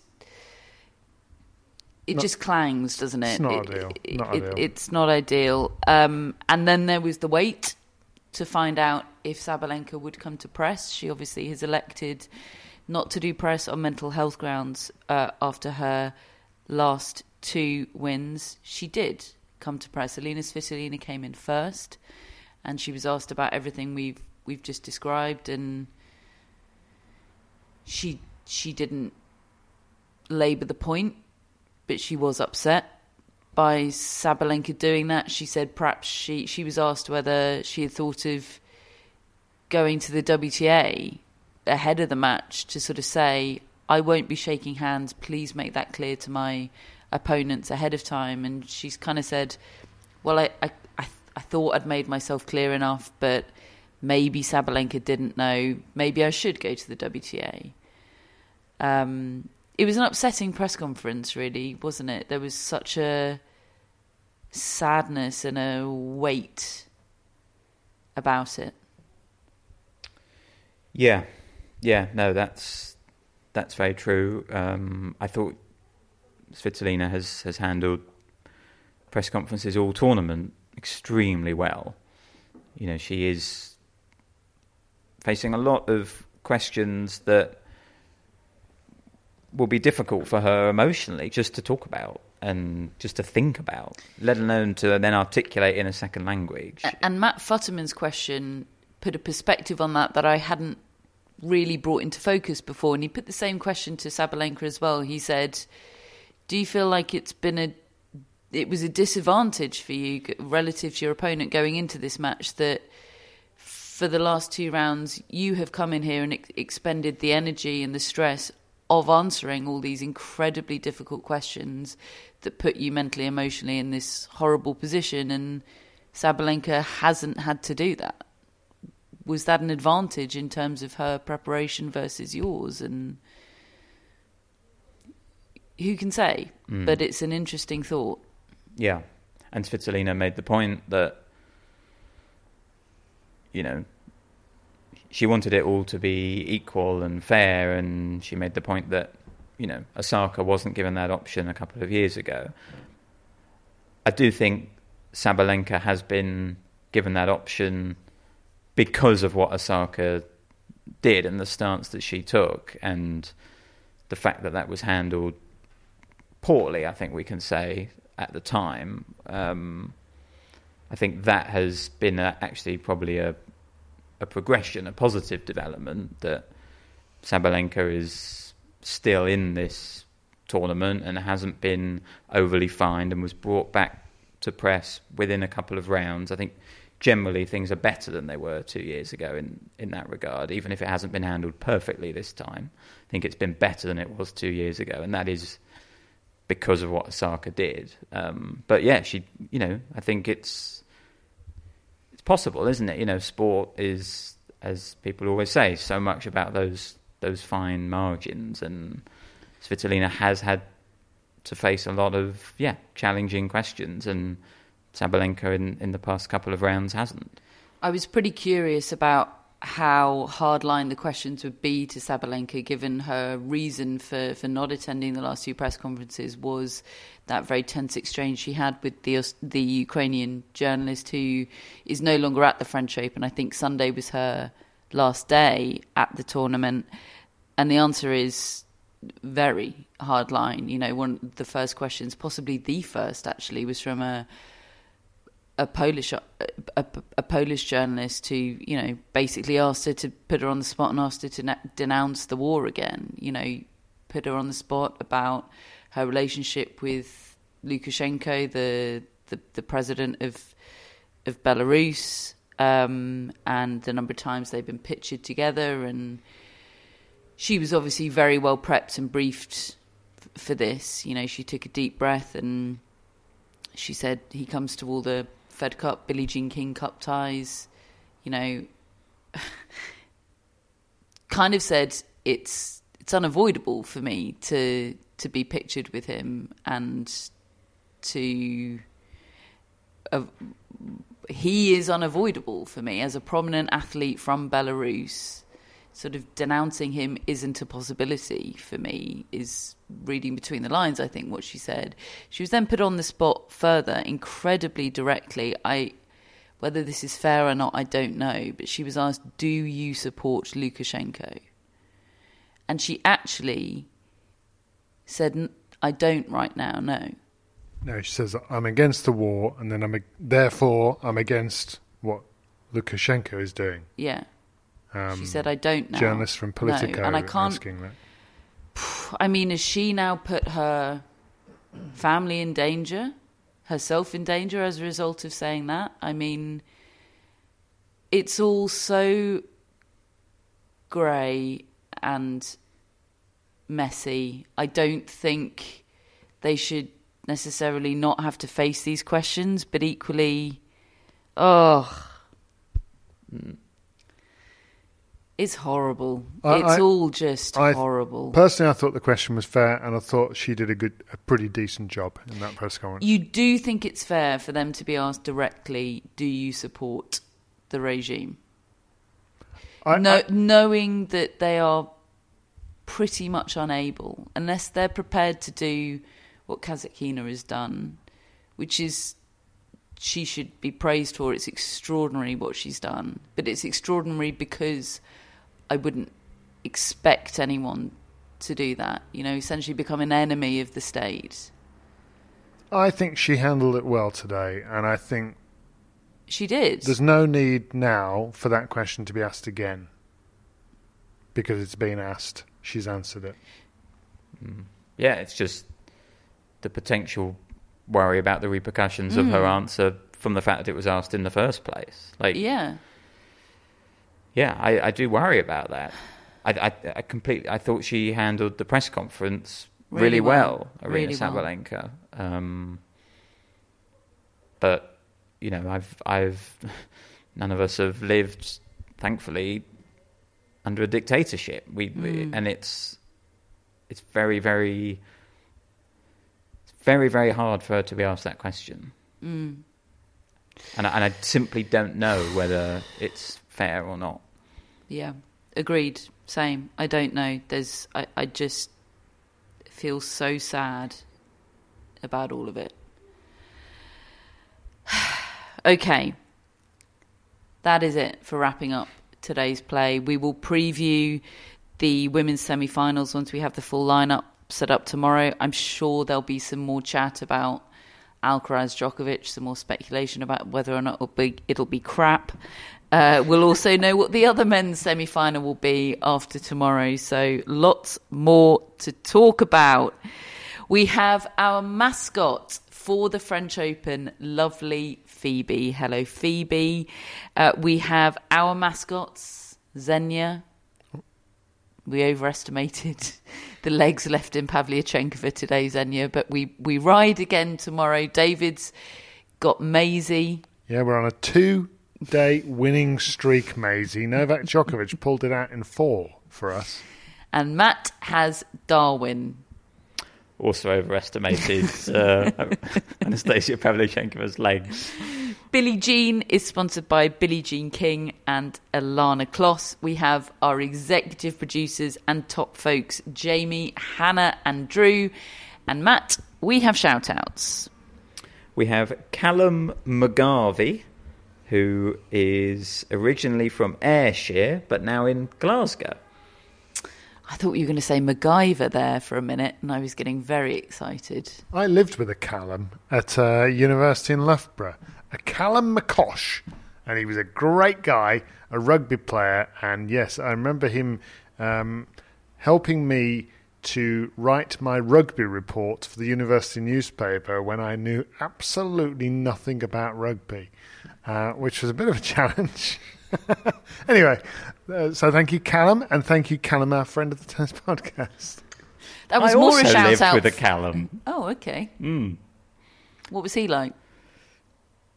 It just clangs, doesn't it? It's not ideal. It's not ideal. And then there was the wait to find out if Sabalenka would come to press. She obviously has elected not to do press on mental health grounds after her last two wins. She did come to press. Alina Svitolina came in first, and she was asked about everything we've just described, and she didn't labour the point, but she was upset by Sabalenka doing that. She said perhaps she was asked whether she had thought of going to the WTA ahead of the match to sort of say, I won't be shaking hands, please make that clear to my opponents ahead of time. And she's kind of said, well, I thought I'd made myself clear enough, but maybe Sabalenka didn't know, maybe I should go to the WTA. It was an upsetting press conference, really, wasn't it? There was such a sadness and a weight about it. Yeah, no, that's very true. I thought Svitolina has handled press conferences all tournament extremely well. You know, she is facing a lot of questions that will be difficult for her emotionally just to talk about and just to think about, let alone to then articulate in a second language. And Matt Futterman's question put a perspective on that I hadn't really brought into focus before. And he put the same question to Sabalenka as well. He said, do you feel like it was a disadvantage for you relative to your opponent going into this match that for the last two rounds you have come in here and expended the energy and the stress of answering all these incredibly difficult questions that put you mentally, emotionally in this horrible position, and Sabalenka hasn't had to do that? Was that an advantage in terms of her preparation versus yours? And who can say? But it's an interesting thought. Yeah. And Svitolina made the point that, you know, she wanted it all to be equal and fair, and she made the point that, you know, Osaka wasn't given that option a couple of years ago. I do think Sabalenka has been given that option because of what Osaka did and the stance that she took, and the fact that that was handled poorly, I think we can say, at the time. I think that has been actually probably a progression, a positive development, that Sabalenka is still in this tournament and hasn't been overly fined and was brought back to press within a couple of rounds. I think generally things are better than they were 2 years ago in that regard, even if it hasn't been handled perfectly this time. I think it's been better than it was 2 years ago, and that is because of what Osaka did. But yeah, she, you know, I think it's possible, isn't it? You know, sport is, as people always say, so much about those fine margins, and Svitolina has had to face a lot of challenging questions, and Sabalenka in the past couple of rounds hasn't. I was pretty curious about how hardline the questions would be to Sabalenka, given her reason for not attending the last two press conferences was that very tense exchange she had with the Ukrainian journalist who is no longer at the French Open. I think Sunday was her last day at the tournament, and the answer is very hardline. You know, one of the first questions, possibly the first actually, was from a Polish journalist who, you know, basically asked her to put her on the spot and asked her to denounce the war again, you know, put her on the spot about her relationship with Lukashenko, the president of Belarus, and the number of times they've been pictured together. And she was obviously very well prepped and briefed for this. You know, she took a deep breath and she said, he comes to all the Fed Cup, Billie Jean King Cup ties, you know, kind of said it's unavoidable for me to be pictured with him, and he is unavoidable for me as a prominent athlete from Belarus. Sort of denouncing him isn't a possibility for me, is reading between the lines, I think, what she said. She was then put on the spot further, incredibly directly. Whether this is fair or not, I don't know, but she was asked, do you support Lukashenko? And she actually said, I don't right now, no. No, she says, I'm against the war, and then I'm against what Lukashenko is doing. Yeah. She said, I don't know. Journalist from Politico, no, and I can't, asking that. I mean, has she now put her family in danger, herself in danger as a result of saying that? I mean, it's all so grey and messy. I don't think they should necessarily not have to face these questions, but equally, it's horrible. It's all just horrible. Personally, I thought the question was fair, and I thought she did a pretty decent job in that press conference. You do think it's fair for them to be asked directly, do you support the regime? Knowing that they are pretty much unable, unless they're prepared to do what Kasatkina has done, which is, she should be praised for. It's extraordinary what she's done. But it's extraordinary because I wouldn't expect anyone to do that, you know, essentially become an enemy of the state. I think she handled it well today, and I think she did. There's no need now for that question to be asked again, because it's been asked. She's answered it. Yeah, it's just the potential worry about the repercussions of her answer from the fact that it was asked in the first place. I do worry about that. I thought she handled the press conference really well, Aryna Sabalenka. Well. But you know, I've none of us have lived, thankfully, under a dictatorship. And it's very, very, very, very hard for her to be asked that question. And I simply don't know whether it's fair or not. Yeah, agreed. Same. I don't know. I just feel so sad about all of it. Okay. That is it for wrapping up today's play. We will preview the women's semi-finals once we have the full lineup set up tomorrow. I'm sure there'll be some more chat about Alcaraz Djokovic, some more speculation about whether or not it'll be crap. We'll also know what the other men's semi-final will be after tomorrow, so lots more to talk about. We have our mascot for the French Open, lovely Phoebe. Hello, Phoebe. We have our mascots, Xenia. We overestimated the legs left in Pavlyuchenkova today, Xenia, but we ride again tomorrow. David's got Maisie. Yeah, we're on a 2-day winning streak, Maisie. Novak Djokovic pulled it out in 4 for us. And Matt has Darwin. Also overestimated Anastasia Pavlyuchenkova's legs. Billie Jean is sponsored by Billie Jean King and Alana Kloss. We have our executive producers and top folks, Jamie, Hannah and Drew. And Matt, we have shout-outs. We have Callum McGarvey, who is originally from Ayrshire, but now in Glasgow. I thought you were going to say MacGyver there for a minute, and I was getting very excited. I lived with a Callum at university in Loughborough. A Callum McCosh, and he was a great guy, a rugby player, and yes, I remember him helping me to write my rugby report for the university newspaper when I knew absolutely nothing about rugby, which was a bit of a challenge. Anyway, so thank you, Callum, and thank you, Callum, our friend of the Tennis Podcast. That was more a shout-out. I also lived with a Callum. Oh, okay. What was he like?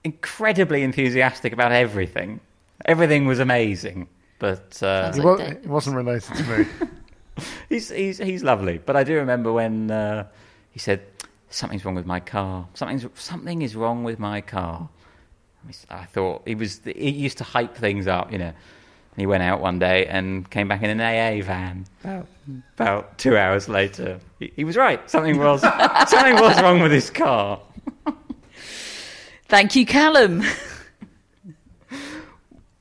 Incredibly enthusiastic about everything. Everything was amazing, but it wasn't related to me. He's lovely, but I do remember when he said something's wrong with my car. Something is wrong with my car. I thought he used to hype things up, you know. And he went out one day and came back in an AA van. About 2 hours later, he was right. Something was wrong with his car. Thank you, Callum.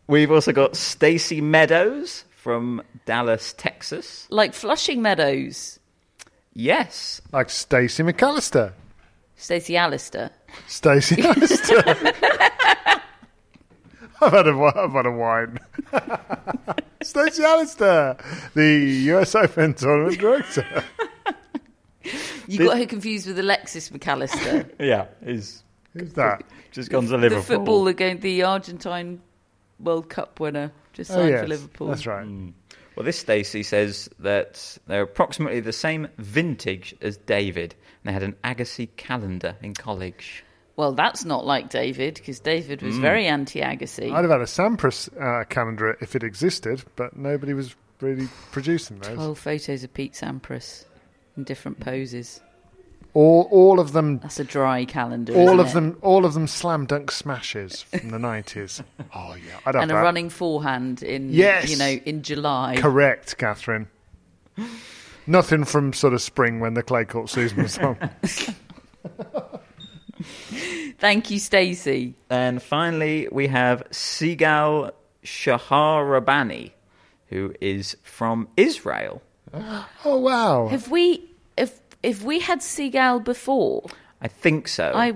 We've also got Stacey Meadows from Dallas, Texas. Like Flushing Meadows. Yes. Like Stacey McAllister. Stacey Allister. Stacey Allister. I've had a wine. Stacey Allister, the US Open tournament director. Got her confused with Alexis McAllister. Yeah, who's that? Just gone to Liverpool. The footballer, the Argentine World Cup winner, just signed for Liverpool. That's right. Well, this Stacey says that they're approximately the same vintage as David, and they had an Agassi calendar in college. Well, that's not like David, because David was very anti-Agassi. I'd have had a Sampras calendar if it existed, but nobody was really producing those. 12 photos of Pete Sampras in different poses. All of them. That's a dry calendar. All of them slam dunk smashes from the 90s. Oh yeah, I'd have and that. A running forehand in in July. Correct, Catherine. Nothing from sort of spring when the clay court season was on. Thank you, Stacey. And finally, we have Sigal Shaharabani, who is from Israel. Oh wow! If we had Sigal before... I think so. I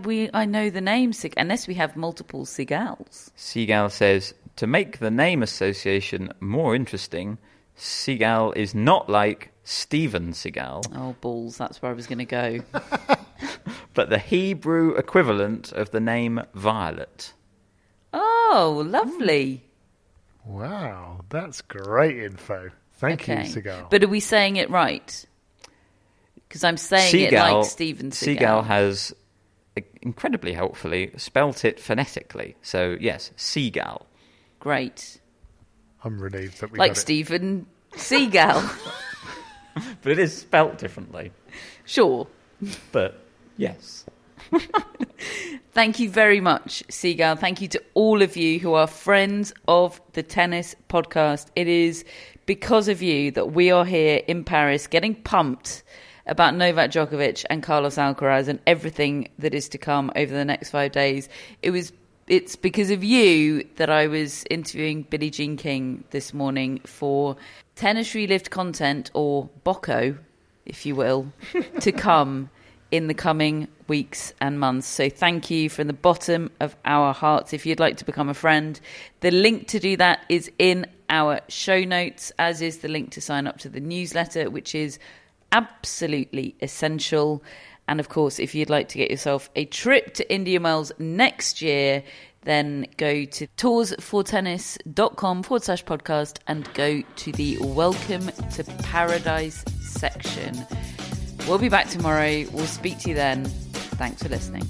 know the name Sigal, unless we have multiple Sigals. Sigal says, to make the name association more interesting, Sigal is not like Steven Seagal. Oh, balls, that's where I was going to go. But the Hebrew equivalent of the name Violet. Oh, lovely. Wow, that's great info. Thank you, Sigal. But are we saying it right? Because I'm saying Seagal, it like Steven Seagal. Seagal has, incredibly helpfully, spelt it phonetically. So, yes, Seagal. Great. I'm relieved that we like got Steven it. Seagal. But it is spelt differently. Sure. But, yes. Thank you very much, Seagal. Thank you to all of you who are friends of the Tennis Podcast. It is because of you that we are here in Paris getting pumped about Novak Djokovic and Carlos Alcaraz and everything that is to come over the next 5 days. It's because of you that I was interviewing Billie Jean King this morning for Tennis Relived content, or BOCO, if you will, to come in the coming weeks and months. So thank you from the bottom of our hearts. If you'd like to become a friend, the link to do that is in our show notes, as is the link to sign up to the newsletter, which is absolutely essential. And of course, if you'd like to get yourself a trip to Indian Wells next year, then go to toursfortennis.com/podcast and go to the Welcome to Paradise section. We'll be back tomorrow. We'll speak to you then. Thanks for listening.